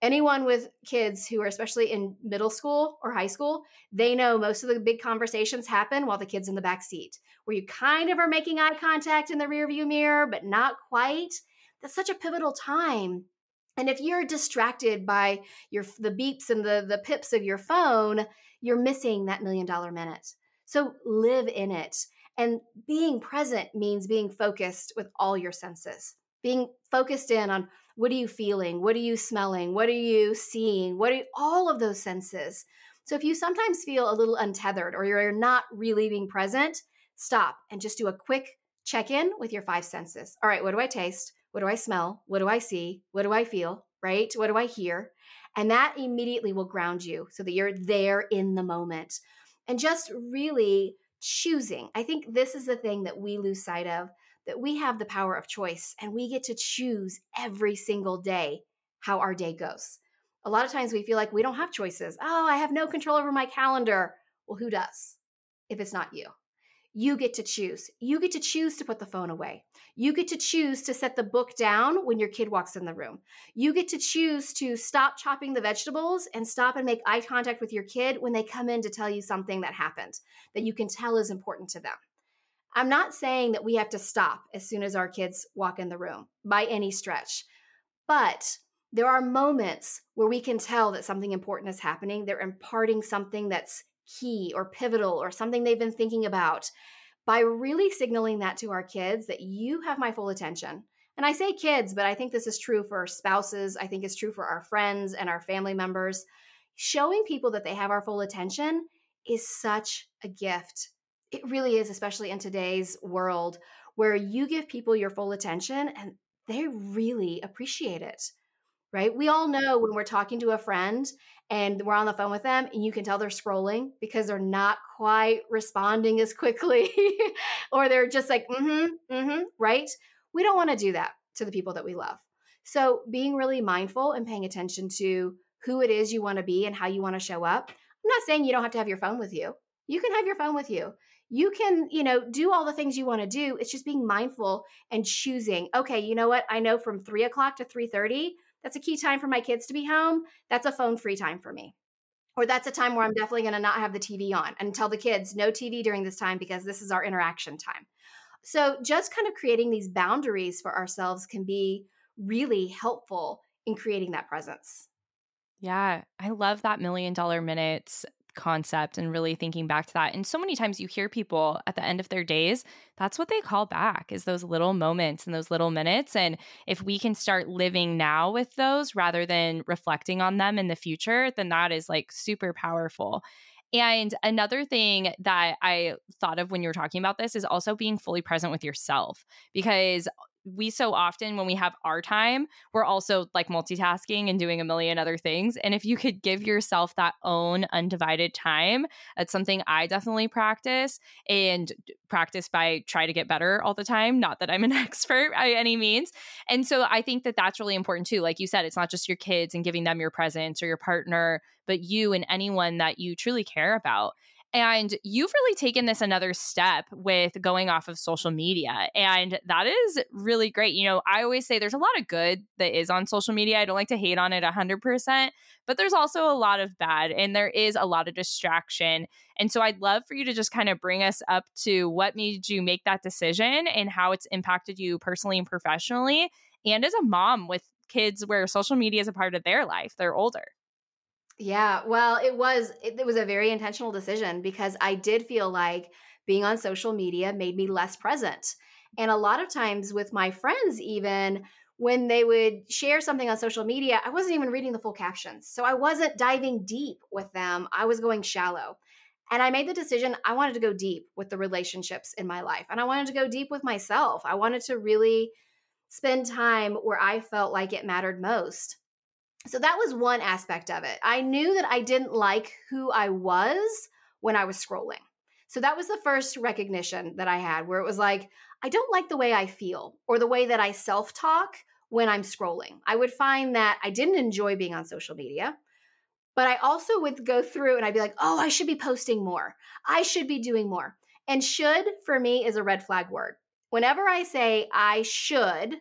Anyone with kids who are especially in middle school or high school, they know most of the big conversations happen while the kid's in the back seat, where you kind of are making eye contact in the rearview mirror, but not quite. That's such a pivotal time. And if you're distracted by your the beeps and the, the pips of your phone, you're missing that million dollar minute. So live in it. And being present means being focused with all your senses, being focused in on what are you feeling? What are you smelling? What are you seeing? What are you, all of those senses? So if you sometimes feel a little untethered or you're not really being present, stop and just do a quick check-in with your five senses. All right, what do I taste? What do I smell? What do I see? What do I feel? Right? What do I hear? And that immediately will ground you so that you're there in the moment. And just really choosing. I think this is the thing that we lose sight of, that we have the power of choice and we get to choose every single day how our day goes. A lot of times we feel like we don't have choices. Oh, I have no control over my calendar. Well, who does? If it's not you. You get to choose. You get to choose to put the phone away. You get to choose to set the book down when your kid walks in the room. You get to choose to stop chopping the vegetables and stop and make eye contact with your kid when they come in to tell you something that happened that you can tell is important to them. I'm not saying that we have to stop as soon as our kids walk in the room by any stretch, but there are moments where we can tell that something important is happening. They're imparting something that's key or pivotal or something they've been thinking about by really signaling that to our kids that you have my full attention. And I say kids, but I think this is true for spouses. I think it's true for our friends and our family members. Showing people that they have our full attention is such a gift. It really is, especially in today's world where you give people your full attention and they really appreciate it, right? We all know when we're talking to a friend and we're on the phone with them and you can tell they're scrolling because they're not quite responding as quickly or they're just like, mm-hmm, mm-hmm, right? We don't want to do that to the people that we love. So being really mindful and paying attention to who it is you want to be and how you want to show up. I'm not saying you don't have to have your phone with you. You can have your phone with you. You can, you know, do all the things you want to do. It's just being mindful and choosing, okay, you know what? I know from three o'clock to three thirty, that's a key time for my kids to be home. That's a phone free time for me. Or that's a time where I'm definitely going to not have the T V on and tell the kids no T V during this time because this is our interaction time. So just kind of creating these boundaries for ourselves can be really helpful in creating that presence. Yeah, I love that million dollar minutes concept and really thinking back to that. And so many times you hear people at the end of their days, that's what they call back is those little moments and those little minutes. And if we can start living now with those rather than reflecting on them in the future, then that is like super powerful. And another thing that I thought of when you were talking about this is also being fully present with yourself, because we so often when we have our time, we're also like multitasking and doing a million other things. And if you could give yourself that own undivided time, that's something I definitely practice and practice by try to get better all the time. Not that I'm an expert by any means. And so I think that that's really important too. Like you said, it's not just your kids and giving them your presence or your partner, but you and anyone that you truly care about. And you've really taken this another step with going off of social media. And that is really great. You know, I always say there's a lot of good that is on social media. I don't like to hate on it one hundred percent, but there's also a lot of bad and there is a lot of distraction. And so I'd love for you to just kind of bring us up to what made you make that decision and how it's impacted you personally and professionally and as a mom with kids where social media is a part of their life. They're older. Yeah, well, it was it, it was a very intentional decision because I did feel like being on social media made me less present. And a lot of times with my friends, even when they would share something on social media, I wasn't even reading the full captions. So I wasn't diving deep with them. I was going shallow. And I made the decision I wanted to go deep with the relationships in my life. And I wanted to go deep with myself. I wanted to really spend time where I felt like it mattered most. So that was one aspect of it. I knew that I didn't like who I was when I was scrolling. So that was the first recognition that I had where it was like, I don't like the way I feel or the way that I self-talk when I'm scrolling. I would find that I didn't enjoy being on social media, but I also would go through and I'd be like, oh, I should be posting more. I should be doing more. And should for me is a red flag word. Whenever I say I should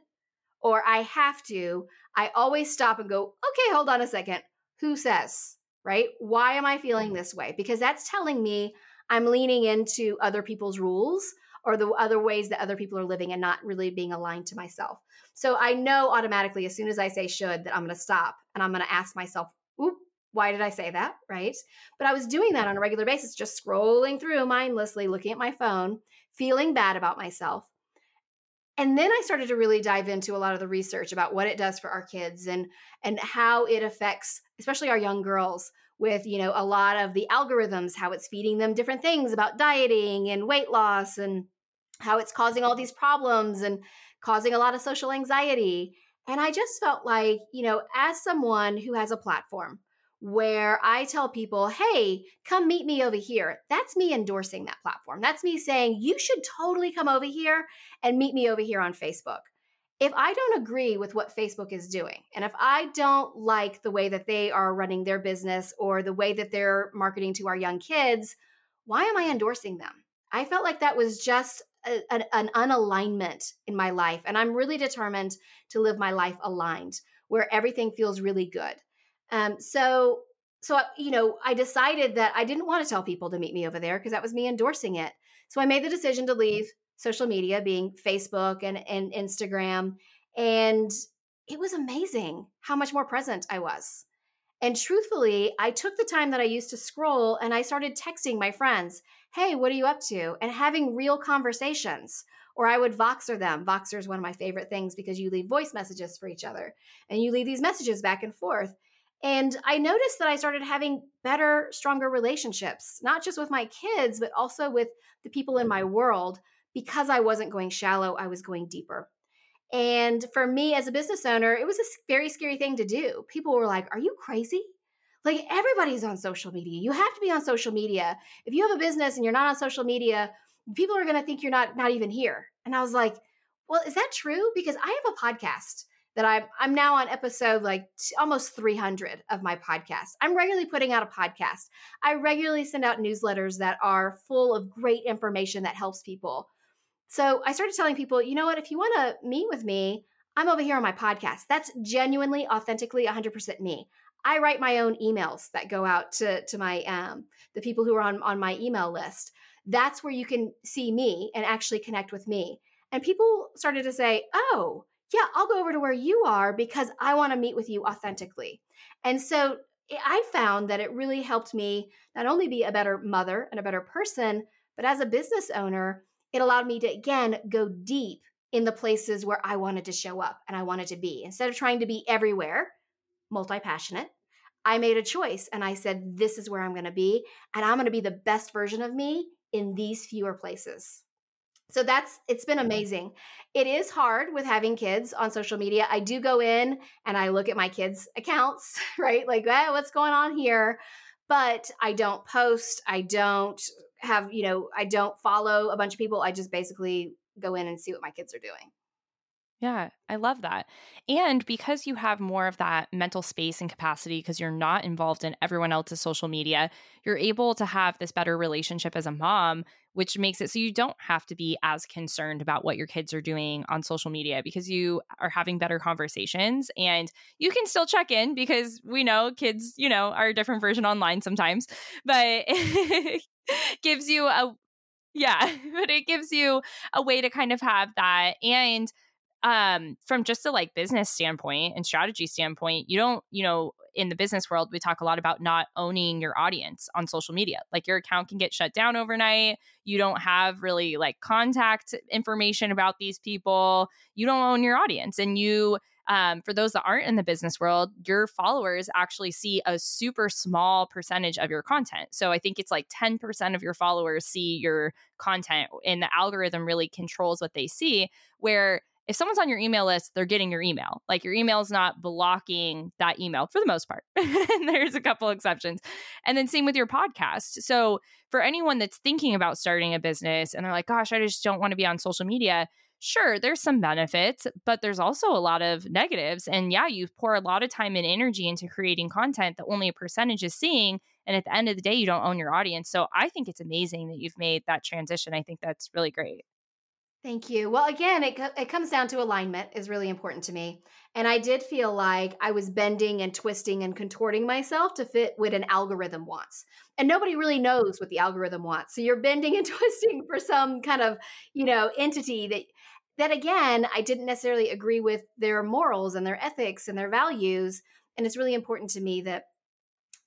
or I have to, I always stop and go, okay, hold on a second. Who says, right? Why am I feeling this way? Because that's telling me I'm leaning into other people's rules or the other ways that other people are living and not really being aligned to myself. So I know automatically as soon as I say should that I'm going to stop and I'm going to ask myself, oop, why did I say that? Right? But I was doing that on a regular basis, just scrolling through mindlessly, looking at my phone, feeling bad about myself. And then I started to really dive into a lot of the research about what it does for our kids and, and how it affects, especially our young girls with, you know, a lot of the algorithms, how it's feeding them different things about dieting and weight loss and how it's causing all these problems and causing a lot of social anxiety. And I just felt like, you know, as someone who has a platform where I tell people, hey, come meet me over here, that's me endorsing that platform. That's me saying, you should totally come over here and meet me over here on Facebook. If I don't agree with what Facebook is doing, and if I don't like the way that they are running their business or the way that they're marketing to our young kids, why am I endorsing them? I felt like that was just a, an, an unalignment in my life. And I'm really determined to live my life aligned, where everything feels really good. Um, so, so, you know, I decided that I didn't want to tell people to meet me over there because that was me endorsing it. So I made the decision to leave social media, being Facebook and, and Instagram. And it was amazing how much more present I was. And truthfully, I took the time that I used to scroll and I started texting my friends, hey, what are you up to? And having real conversations. Or I would Voxer them. Voxer is one of my favorite things because you leave voice messages for each other and you leave these messages back and forth. And I noticed that I started having better, stronger relationships, not just with my kids, but also with the people in my world, because I wasn't going shallow, I was going deeper. And for me as a business owner, it was a very scary thing to do. People were like, are you crazy? Like, everybody's on social media. You have to be on social media. If you have a business and you're not on social media, people are going to think you're not, not even here. And I was like, well, is that true? Because I have a podcast that I'm, I'm now on episode like t- almost three hundred of my podcast. I'm regularly putting out a podcast. I regularly send out newsletters that are full of great information that helps people. So I started telling people, you know what, if you want to meet with me, I'm over here on my podcast. That's genuinely, authentically, one hundred percent me. I write my own emails that go out to, to my um, the people who are on, on my email list. That's where you can see me and actually connect with me. And people started to say, oh, yeah, I'll go over to where you are because I want to meet with you authentically. And so I found that it really helped me not only be a better mother and a better person, but as a business owner, it allowed me to, again, go deep in the places where I wanted to show up and I wanted to be. Instead of trying to be everywhere, multi-passionate, I made a choice and I said, this is where I'm going to be. And I'm going to be the best version of me in these fewer places. So that's, it's been amazing. It is hard with having kids on social media. I do go in and I look at my kids' accounts, right? Like, hey, what's going on here? But I don't post. I don't have, you know, I don't follow a bunch of people. I just basically go in and see what my kids are doing. Yeah, I love that. And because you have more of that mental space and capacity because you're not involved in everyone else's social media, you're able to have this better relationship as a mom, which makes it so you don't have to be as concerned about what your kids are doing on social media because you are having better conversations and you can still check in because we know kids, you know, are a different version online sometimes, but it gives you a, yeah, but it gives you a way to kind of have that. And Um, from just a like business standpoint and strategy standpoint, you don't, you know, in the business world, we talk a lot about not owning your audience on social media. Like your account can get shut down overnight. You don't have really like contact information about these people. You don't own your audience. And you, um, for those that aren't in the business world, your followers actually see a super small percentage of your content. So I think it's like ten percent of your followers see your content and the algorithm really controls what they see, where if someone's on your email list, they're getting your email. Like your email is not blocking that email for the most part. And there's a couple exceptions. And then same with your podcast. So for anyone that's thinking about starting a business and they're like, gosh, I just don't want to be on social media. Sure, there's some benefits, but there's also a lot of negatives. And yeah, you pour a lot of time and energy into creating content that only a percentage is seeing. And at the end of the day, you don't own your audience. So I think it's amazing that you've made that transition. I think that's really great. Thank you. Well, again, it it comes down to alignment is really important to me. And I did feel like I was bending and twisting and contorting myself to fit what an algorithm wants. And nobody really knows what the algorithm wants. So you're bending and twisting for some kind of, you know, entity that that again, I didn't necessarily agree with their morals and their ethics and their values. And it's really important to me that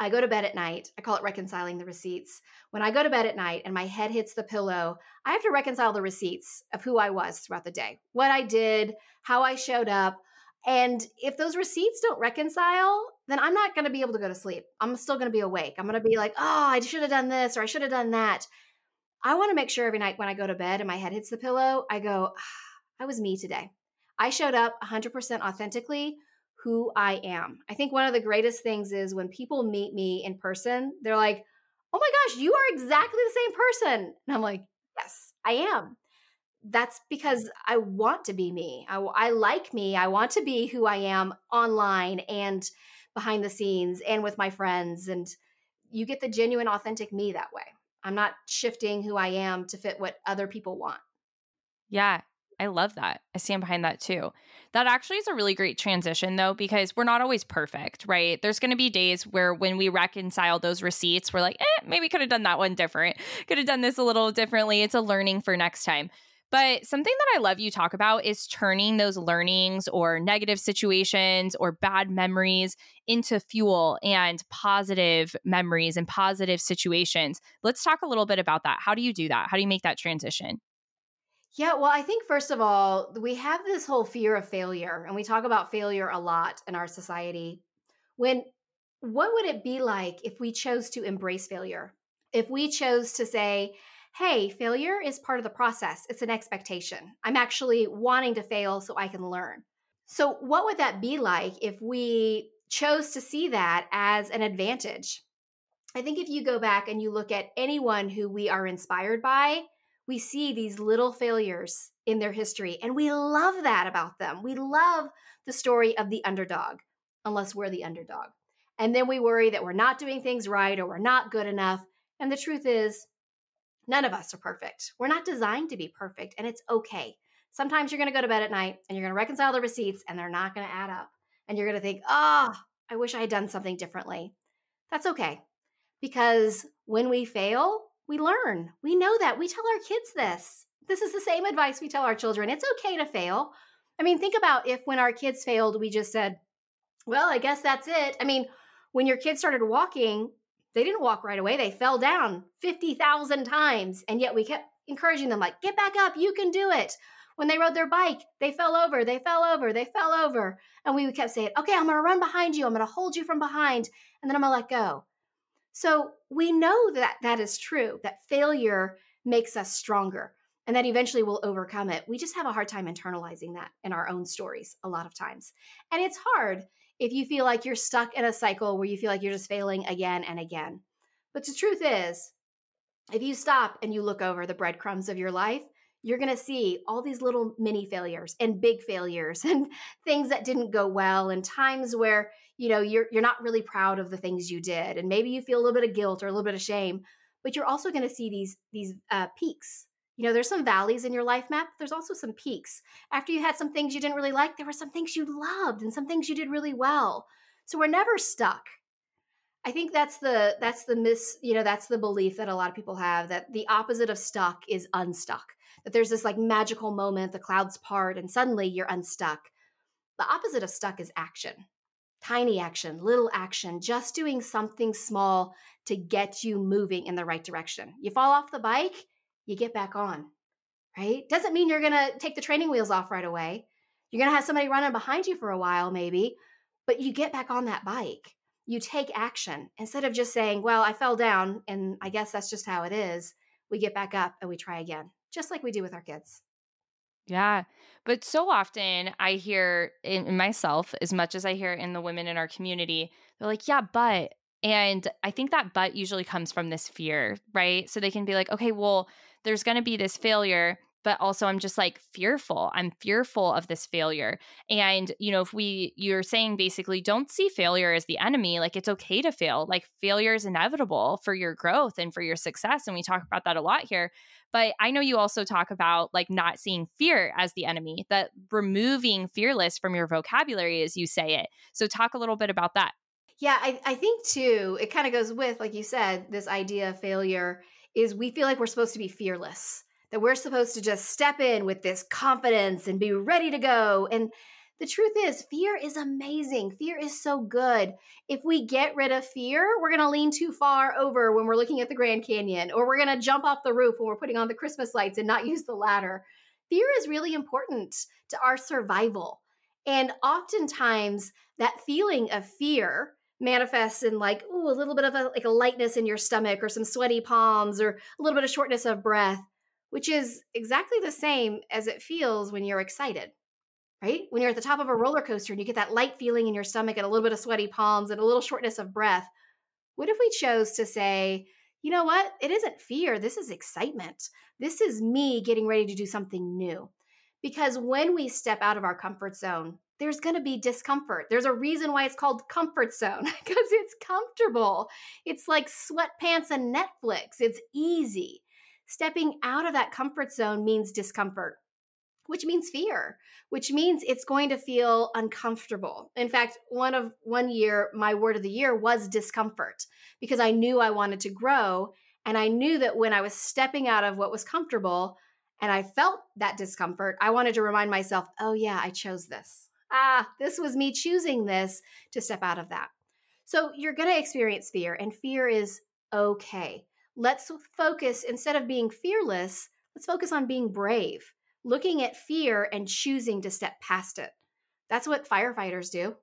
I go to bed at night. I call it reconciling the receipts. When I go to bed at night and my head hits the pillow, I have to reconcile the receipts of who I was throughout the day, what I did, how I showed up. And if those receipts don't reconcile, then I'm not going to be able to go to sleep. I'm still going to be awake. I'm going to be like, oh, I should have done this or I should have done that. I want to make sure every night when I go to bed and my head hits the pillow, I go, I was me today. I showed up one hundred percent authentically who I am. I think one of the greatest things is when people meet me in person, they're like, oh my gosh, you are exactly the same person. And I'm like, yes, I am. That's because I want to be me. I, I like me. I want to be who I am online and behind the scenes and with my friends. And you get the genuine, authentic me that way. I'm not shifting who I am to fit what other people want. Yeah. I love that. I stand behind that too. That actually is a really great transition though, because we're not always perfect, right? There's going to be days where when we reconcile those receipts, we're like, eh, maybe could have done that one different. Could have done this a little differently. It's a learning for next time. But something that I love you talk about is turning those learnings or negative situations or bad memories into fuel and positive memories and positive situations. Let's talk a little bit about that. How do you do that? How do you make that transition? Yeah, well, I think first of all, we have this whole fear of failure, and we talk about failure a lot in our society. When, what would it be like if we chose to embrace failure? If we chose to say, hey, failure is part of the process. It's an expectation. I'm actually wanting to fail so I can learn. So what would that be like if we chose to see that as an advantage? I think if you go back and you look at anyone who we are inspired by, we see these little failures in their history, and we love that about them. We love the story of the underdog, unless we're the underdog. And then we worry that we're not doing things right or we're not good enough. And the truth is, none of us are perfect. We're not designed to be perfect, and it's okay. Sometimes you're going to go to bed at night and you're going to reconcile the receipts, and they're not going to add up. And you're going to think, oh, I wish I had done something differently. That's okay, because when we fail, we learn. We know that. We tell our kids this. This is the same advice we tell our children. It's okay to fail. I mean, think about if when our kids failed, we just said, well, I guess that's it. I mean, when your kids started walking, they didn't walk right away. They fell down fifty thousand times. And yet we kept encouraging them, like, get back up. You can do it. When they rode their bike, they fell over. They fell over. They fell over. And we kept saying, okay, I'm going to run behind you. I'm going to hold you from behind. And then I'm going to let go. So we know that that is true, that failure makes us stronger and that eventually we'll overcome it. We just have a hard time internalizing that in our own stories a lot of times. And it's hard if you feel like you're stuck in a cycle where you feel like you're just failing again and again. But the truth is, if you stop and you look over the breadcrumbs of your life, you're going to see all these little mini failures and big failures and things that didn't go well and times where, you know, you're you're not really proud of the things you did. And maybe you feel a little bit of guilt or a little bit of shame, but you're also going to see these, these uh, peaks. You know, there's some valleys in your life map. There's also some peaks. After you had some things you didn't really like, there were some things you loved and some things you did really well. So we're never stuck. I think that's the that's the mis you know that's the belief that a lot of people have, that the opposite of stuck is unstuck. That there's this like magical moment, the clouds part, and suddenly you're unstuck. The opposite of stuck is action. Tiny action, little action, just doing something small to get you moving in the right direction. You fall off the bike, you get back on, right? Doesn't mean you're going to take the training wheels off right away. You're going to have somebody running behind you for a while maybe, but you get back on that bike. You take action instead of just saying, well, I fell down and I guess that's just how it is. We get back up and we try again, just like we do with our kids. Yeah. But so often I hear in myself, as much as I hear in the women in our community, they're like, yeah, but, and I think that but usually comes from this fear, right? So they can be like, okay, well, there's going to be this failure, but also I'm just like fearful. I'm fearful of this failure. And, you know, if we, you're saying basically don't see failure as the enemy, like it's okay to fail, like failure is inevitable for your growth and for your success. And we talk about that a lot here, but I know you also talk about like not seeing fear as the enemy, that removing fearless from your vocabulary as you say it. So talk a little bit about that. Yeah, I, I think too, it kind of goes with, like you said, this idea of failure is we feel like we're supposed to be fearless, that we're supposed to just step in with this confidence and be ready to go. And the truth is, fear is amazing. Fear is so good. If we get rid of fear, we're going to lean too far over when we're looking at the Grand Canyon, or we're going to jump off the roof when we're putting on the Christmas lights and not use the ladder. Fear is really important to our survival. And oftentimes that feeling of fear manifests in like, ooh, a little bit of a, like a lightness in your stomach or some sweaty palms or a little bit of shortness of breath, which is exactly the same as it feels when you're excited, right? When you're at the top of a roller coaster and you get that light feeling in your stomach and a little bit of sweaty palms and a little shortness of breath. What if we chose to say, you know what? It isn't fear. This is excitement. This is me getting ready to do something new. Because when we step out of our comfort zone, there's going to be discomfort. There's a reason why it's called comfort zone, because it's comfortable. It's like sweatpants and Netflix. It's easy. Stepping out of that comfort zone means discomfort, which means fear, which means it's going to feel uncomfortable. In fact, one of one year, my word of the year was discomfort, because I knew I wanted to grow. And I knew that when I was stepping out of what was comfortable and I felt that discomfort, I wanted to remind myself, oh yeah, I chose this. Ah, this was me choosing this to step out of that. So you're going to experience fear, and fear is okay. Let's focus, instead of being fearless, let's focus on being brave, looking at fear and choosing to step past it. That's what firefighters do,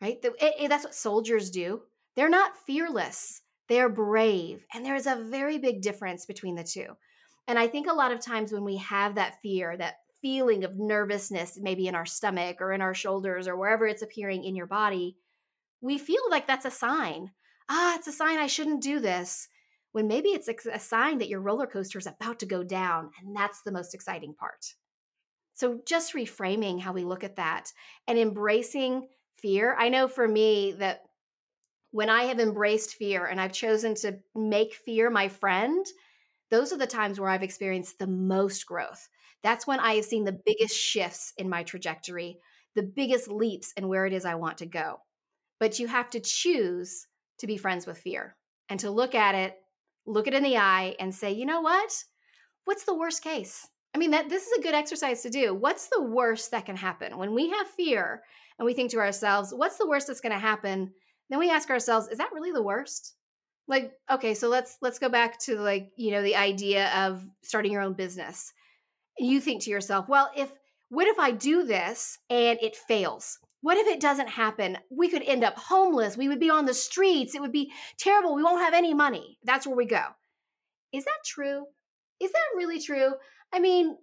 right? That's what soldiers do. They're not fearless. They're brave. And there is a very big difference between the two. And I think a lot of times when we have that fear, that feeling of nervousness, maybe in our stomach or in our shoulders or wherever it's appearing in your body, we feel like that's a sign. Ah, it's a sign I shouldn't do this. When maybe it's a sign that your roller coaster is about to go down, and that's the most exciting part. So just reframing how we look at that and embracing fear. I know for me that when I have embraced fear and I've chosen to make fear my friend, those are the times where I've experienced the most growth. That's when I have seen the biggest shifts in my trajectory, the biggest leaps in where it is I want to go. But you have to choose to be friends with fear and to look at it look it in the eye and say, you know what? What's the worst case? I mean, that this is a good exercise to do. What's the worst that can happen? When we have fear and we think to ourselves, what's the worst that's going to happen? Then we ask ourselves, is that really the worst? Like, okay, so let's let's go back to like, you know, the idea of starting your own business. You think to yourself, well, if what if I do this and it fails? What if it doesn't happen? We could end up homeless. We would be on the streets. It would be terrible. We won't have any money. That's where we go. Is that true? Is that really true? I mean,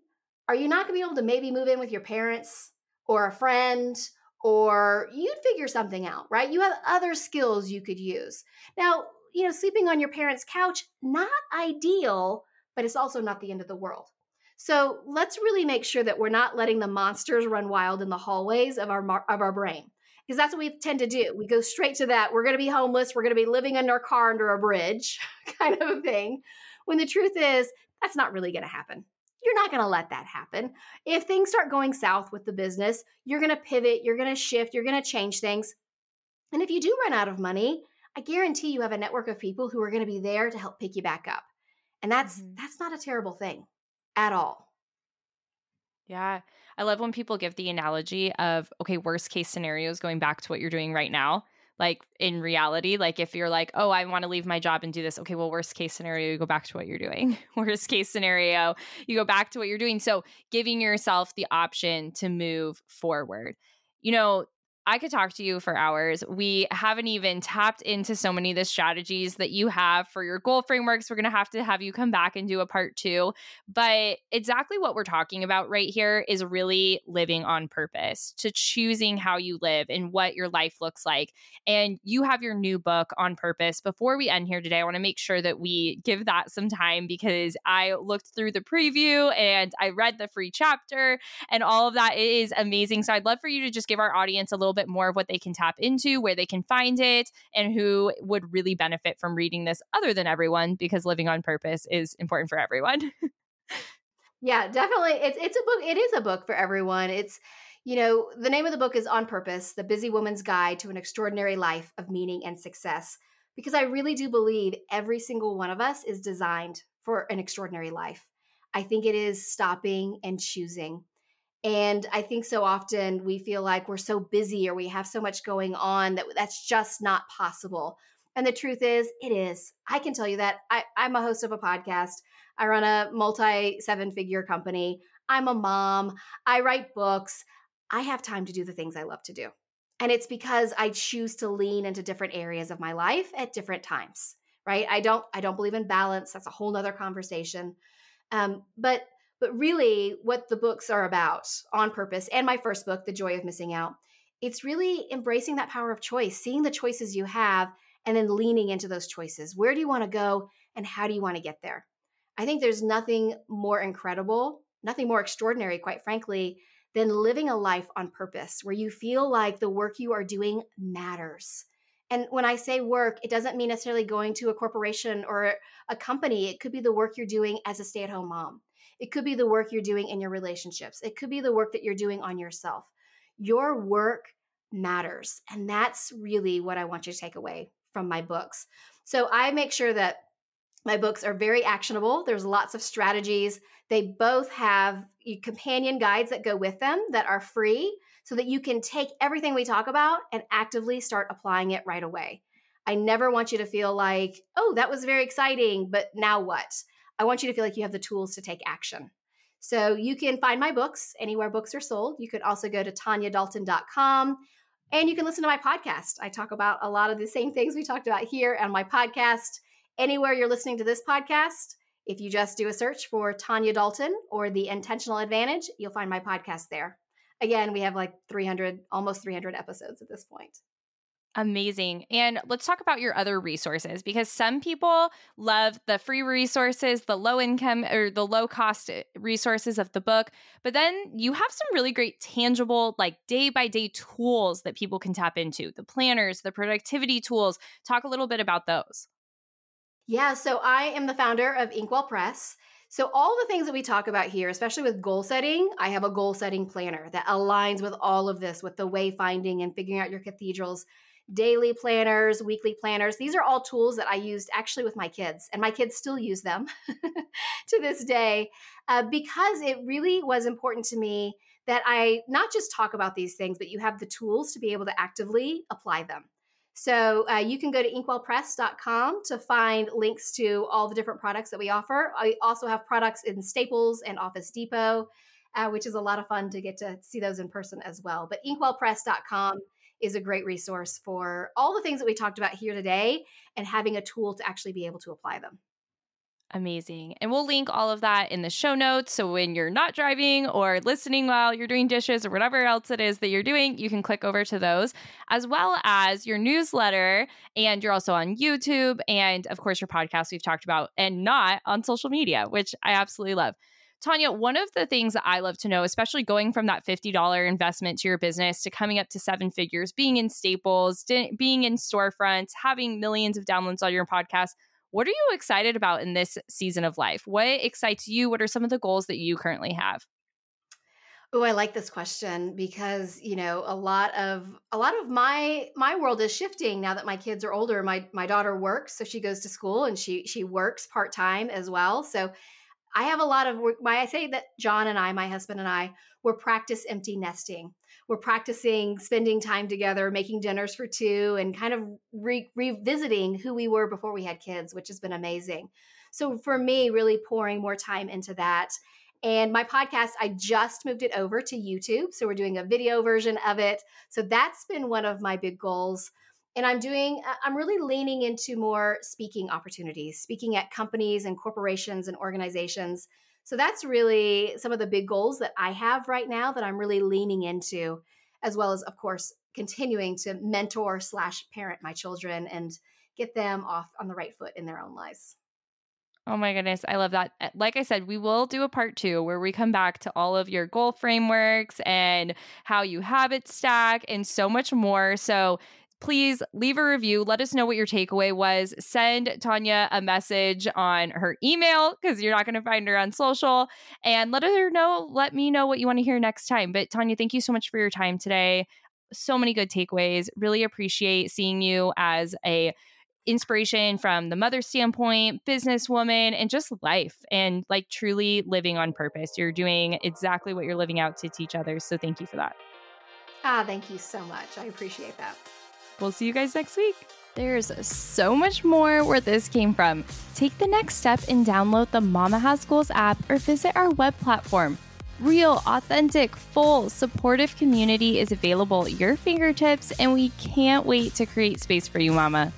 are you not going to be able to maybe move in with your parents or a friend, or you'd figure something out, right? You have other skills you could use. Now, you know, sleeping on your parents' couch, not ideal, but it's also not the end of the world. So let's really make sure that we're not letting the monsters run wild in the hallways of our of our brain, because that's what we tend to do. We go straight to that. We're going to be homeless. We're going to be living under a car under a bridge kind of a thing, when the truth is that's not really going to happen. You're not going to let that happen. If things start going south with the business, you're going to pivot, you're going to shift, you're going to change things. And if you do run out of money, I guarantee you have a network of people who are going to be there to help pick you back up. And that's mm-hmm. that's not a terrible thing at all. Yeah. I love when people give the analogy of, okay, worst case scenarios, going back to what you're doing right now. Like in reality, like if you're like, oh, I want to leave my job and do this. Okay, well, worst case scenario, you go back to what you're doing. Worst case scenario, you go back to what you're doing. So giving yourself the option to move forward. You know, I could talk to you for hours. We haven't even tapped into so many of the strategies that you have for your goal frameworks. We're going to have to have you come back and do a part two. But exactly what we're talking about right here is really living on purpose, to choosing how you live and what your life looks like. And you have your new book, On Purpose. Before we end here today, I want to make sure that we give that some time, because I looked through the preview and I read the free chapter and all of that. It is amazing. So I'd love for you to just give our audience a little bit more of what they can tap into, where they can find it, and who would really benefit from reading this other than everyone, because living on purpose is important for everyone. Yeah, definitely. It's it's a book. It is a book for everyone. It's, you know, the name of the book is On Purpose, The Busy Woman's Guide to an Extraordinary Life of Meaning and Success, because I really do believe every single one of us is designed for an extraordinary life. I think it is stopping and choosing. And I think so often we feel like we're so busy or we have so much going on that that's just not possible. And the truth is, it is. I can tell you that. I, I'm a host of a podcast. I run a multi seven figure company. I'm a mom. I write books. I have time to do the things I love to do. And it's because I choose to lean into different areas of my life at different times, right? I don't, I don't believe in balance. That's a whole nother conversation. Um, but But really what the books are about, On Purpose, and my first book, The Joy of Missing Out, it's really embracing that power of choice, seeing the choices you have, and then leaning into those choices. Where do you want to go and how do you want to get there? I think there's nothing more incredible, nothing more extraordinary, quite frankly, than living a life on purpose where you feel like the work you are doing matters. And when I say work, it doesn't mean necessarily going to a corporation or a company. It could be the work you're doing as a stay-at-home mom. It could be the work you're doing in your relationships. It could be the work that you're doing on yourself. Your work matters. And that's really what I want you to take away from my books. So I make sure that my books are very actionable. There's lots of strategies. They both have companion guides that go with them that are free, so that you can take everything we talk about and actively start applying it right away. I never want you to feel like, oh, that was very exciting, but now what? I want you to feel like you have the tools to take action. So you can find my books anywhere books are sold. You could also go to tanya dalton dot com, and you can listen to my podcast. I talk about a lot of the same things we talked about here on my podcast. Anywhere you're listening to this podcast, if you just do a search for Tanya Dalton or The Intentional Advantage, you'll find my podcast there. Again, we have like three hundred, almost three hundred episodes at this point. Amazing. And let's talk about your other resources, because some people love the free resources, the low income or the low cost resources of the book, but then you have some really great tangible, like day by day tools that people can tap into, the planners, the productivity tools. Talk a little bit about those. Yeah. So I am the founder of inkwell Press. So all the things that we talk about here, especially with goal setting, I have a goal setting planner that aligns with all of this, with the wayfinding and figuring out your cathedrals. Daily planners, weekly planners. These are all tools that I used actually with my kids, and my kids still use them to this day uh, because it really was important to me that I not just talk about these things, but you have the tools to be able to actively apply them. So uh, you can go to ink well press dot com to find links to all the different products that we offer. I also have products in Staples and Office Depot, uh, which is a lot of fun to get to see those in person as well. But ink well press dot com is a great resource for all the things that we talked about here today and having a tool to actually be able to apply them. Amazing. And we'll link all of that in the show notes. So when you're not driving or listening while you're doing dishes or whatever else it is that you're doing, you can click over to those, as well as your newsletter. And you're also on YouTube and, of course, your podcast we've talked about, and not on social media, which I absolutely love. Tanya, one of the things that I love to know, especially going from that fifty dollars investment to your business to coming up to seven figures, being in Staples, being in storefronts, having millions of downloads on your podcast, what are you excited about in this season of life? What excites you? What are some of the goals that you currently have? Oh, I like this question because, you know, a lot of a lot of my my world is shifting now that my kids are older. My my daughter works, so she goes to school and she she works part-time as well. So I have a lot of work. My, I say that John and I, my husband and I, we're practice empty nesting. We're practicing spending time together, making dinners for two, and kind of re- revisiting who we were before we had kids, which has been amazing. So for me, really pouring more time into that. And my podcast, I just moved it over to YouTube. So we're doing a video version of it. So that's been one of my big goals. And I'm doing, I'm really leaning into more speaking opportunities, speaking at companies and corporations and organizations. So that's really some of the big goals that I have right now that I'm really leaning into, as well as, of course, continuing to mentor slash parent my children and get them off on the right foot in their own lives. Oh my goodness. I love that. Like I said, we will do a part two where we come back to all of your goal frameworks and how you habit stack and so much more. So please leave a review. Let us know what your takeaway was. Send Tanya a message on her email because you're not going to find her on social, and let her know, let me know what you want to hear next time. But Tanya, thank you so much for your time today. So many good takeaways. Really appreciate seeing you as a inspiration from the mother standpoint, businesswoman, and just life and like truly living on purpose. You're doing exactly what you're living out to teach others. So thank you for that. Ah, thank you so much. I appreciate that. We'll see you guys next week. There's so much more where this came from. Take the next step and download the Mama Has Goals app or visit our web platform. Real, authentic, full, supportive community is available at your fingertips, and we can't wait to create space for you, Mama.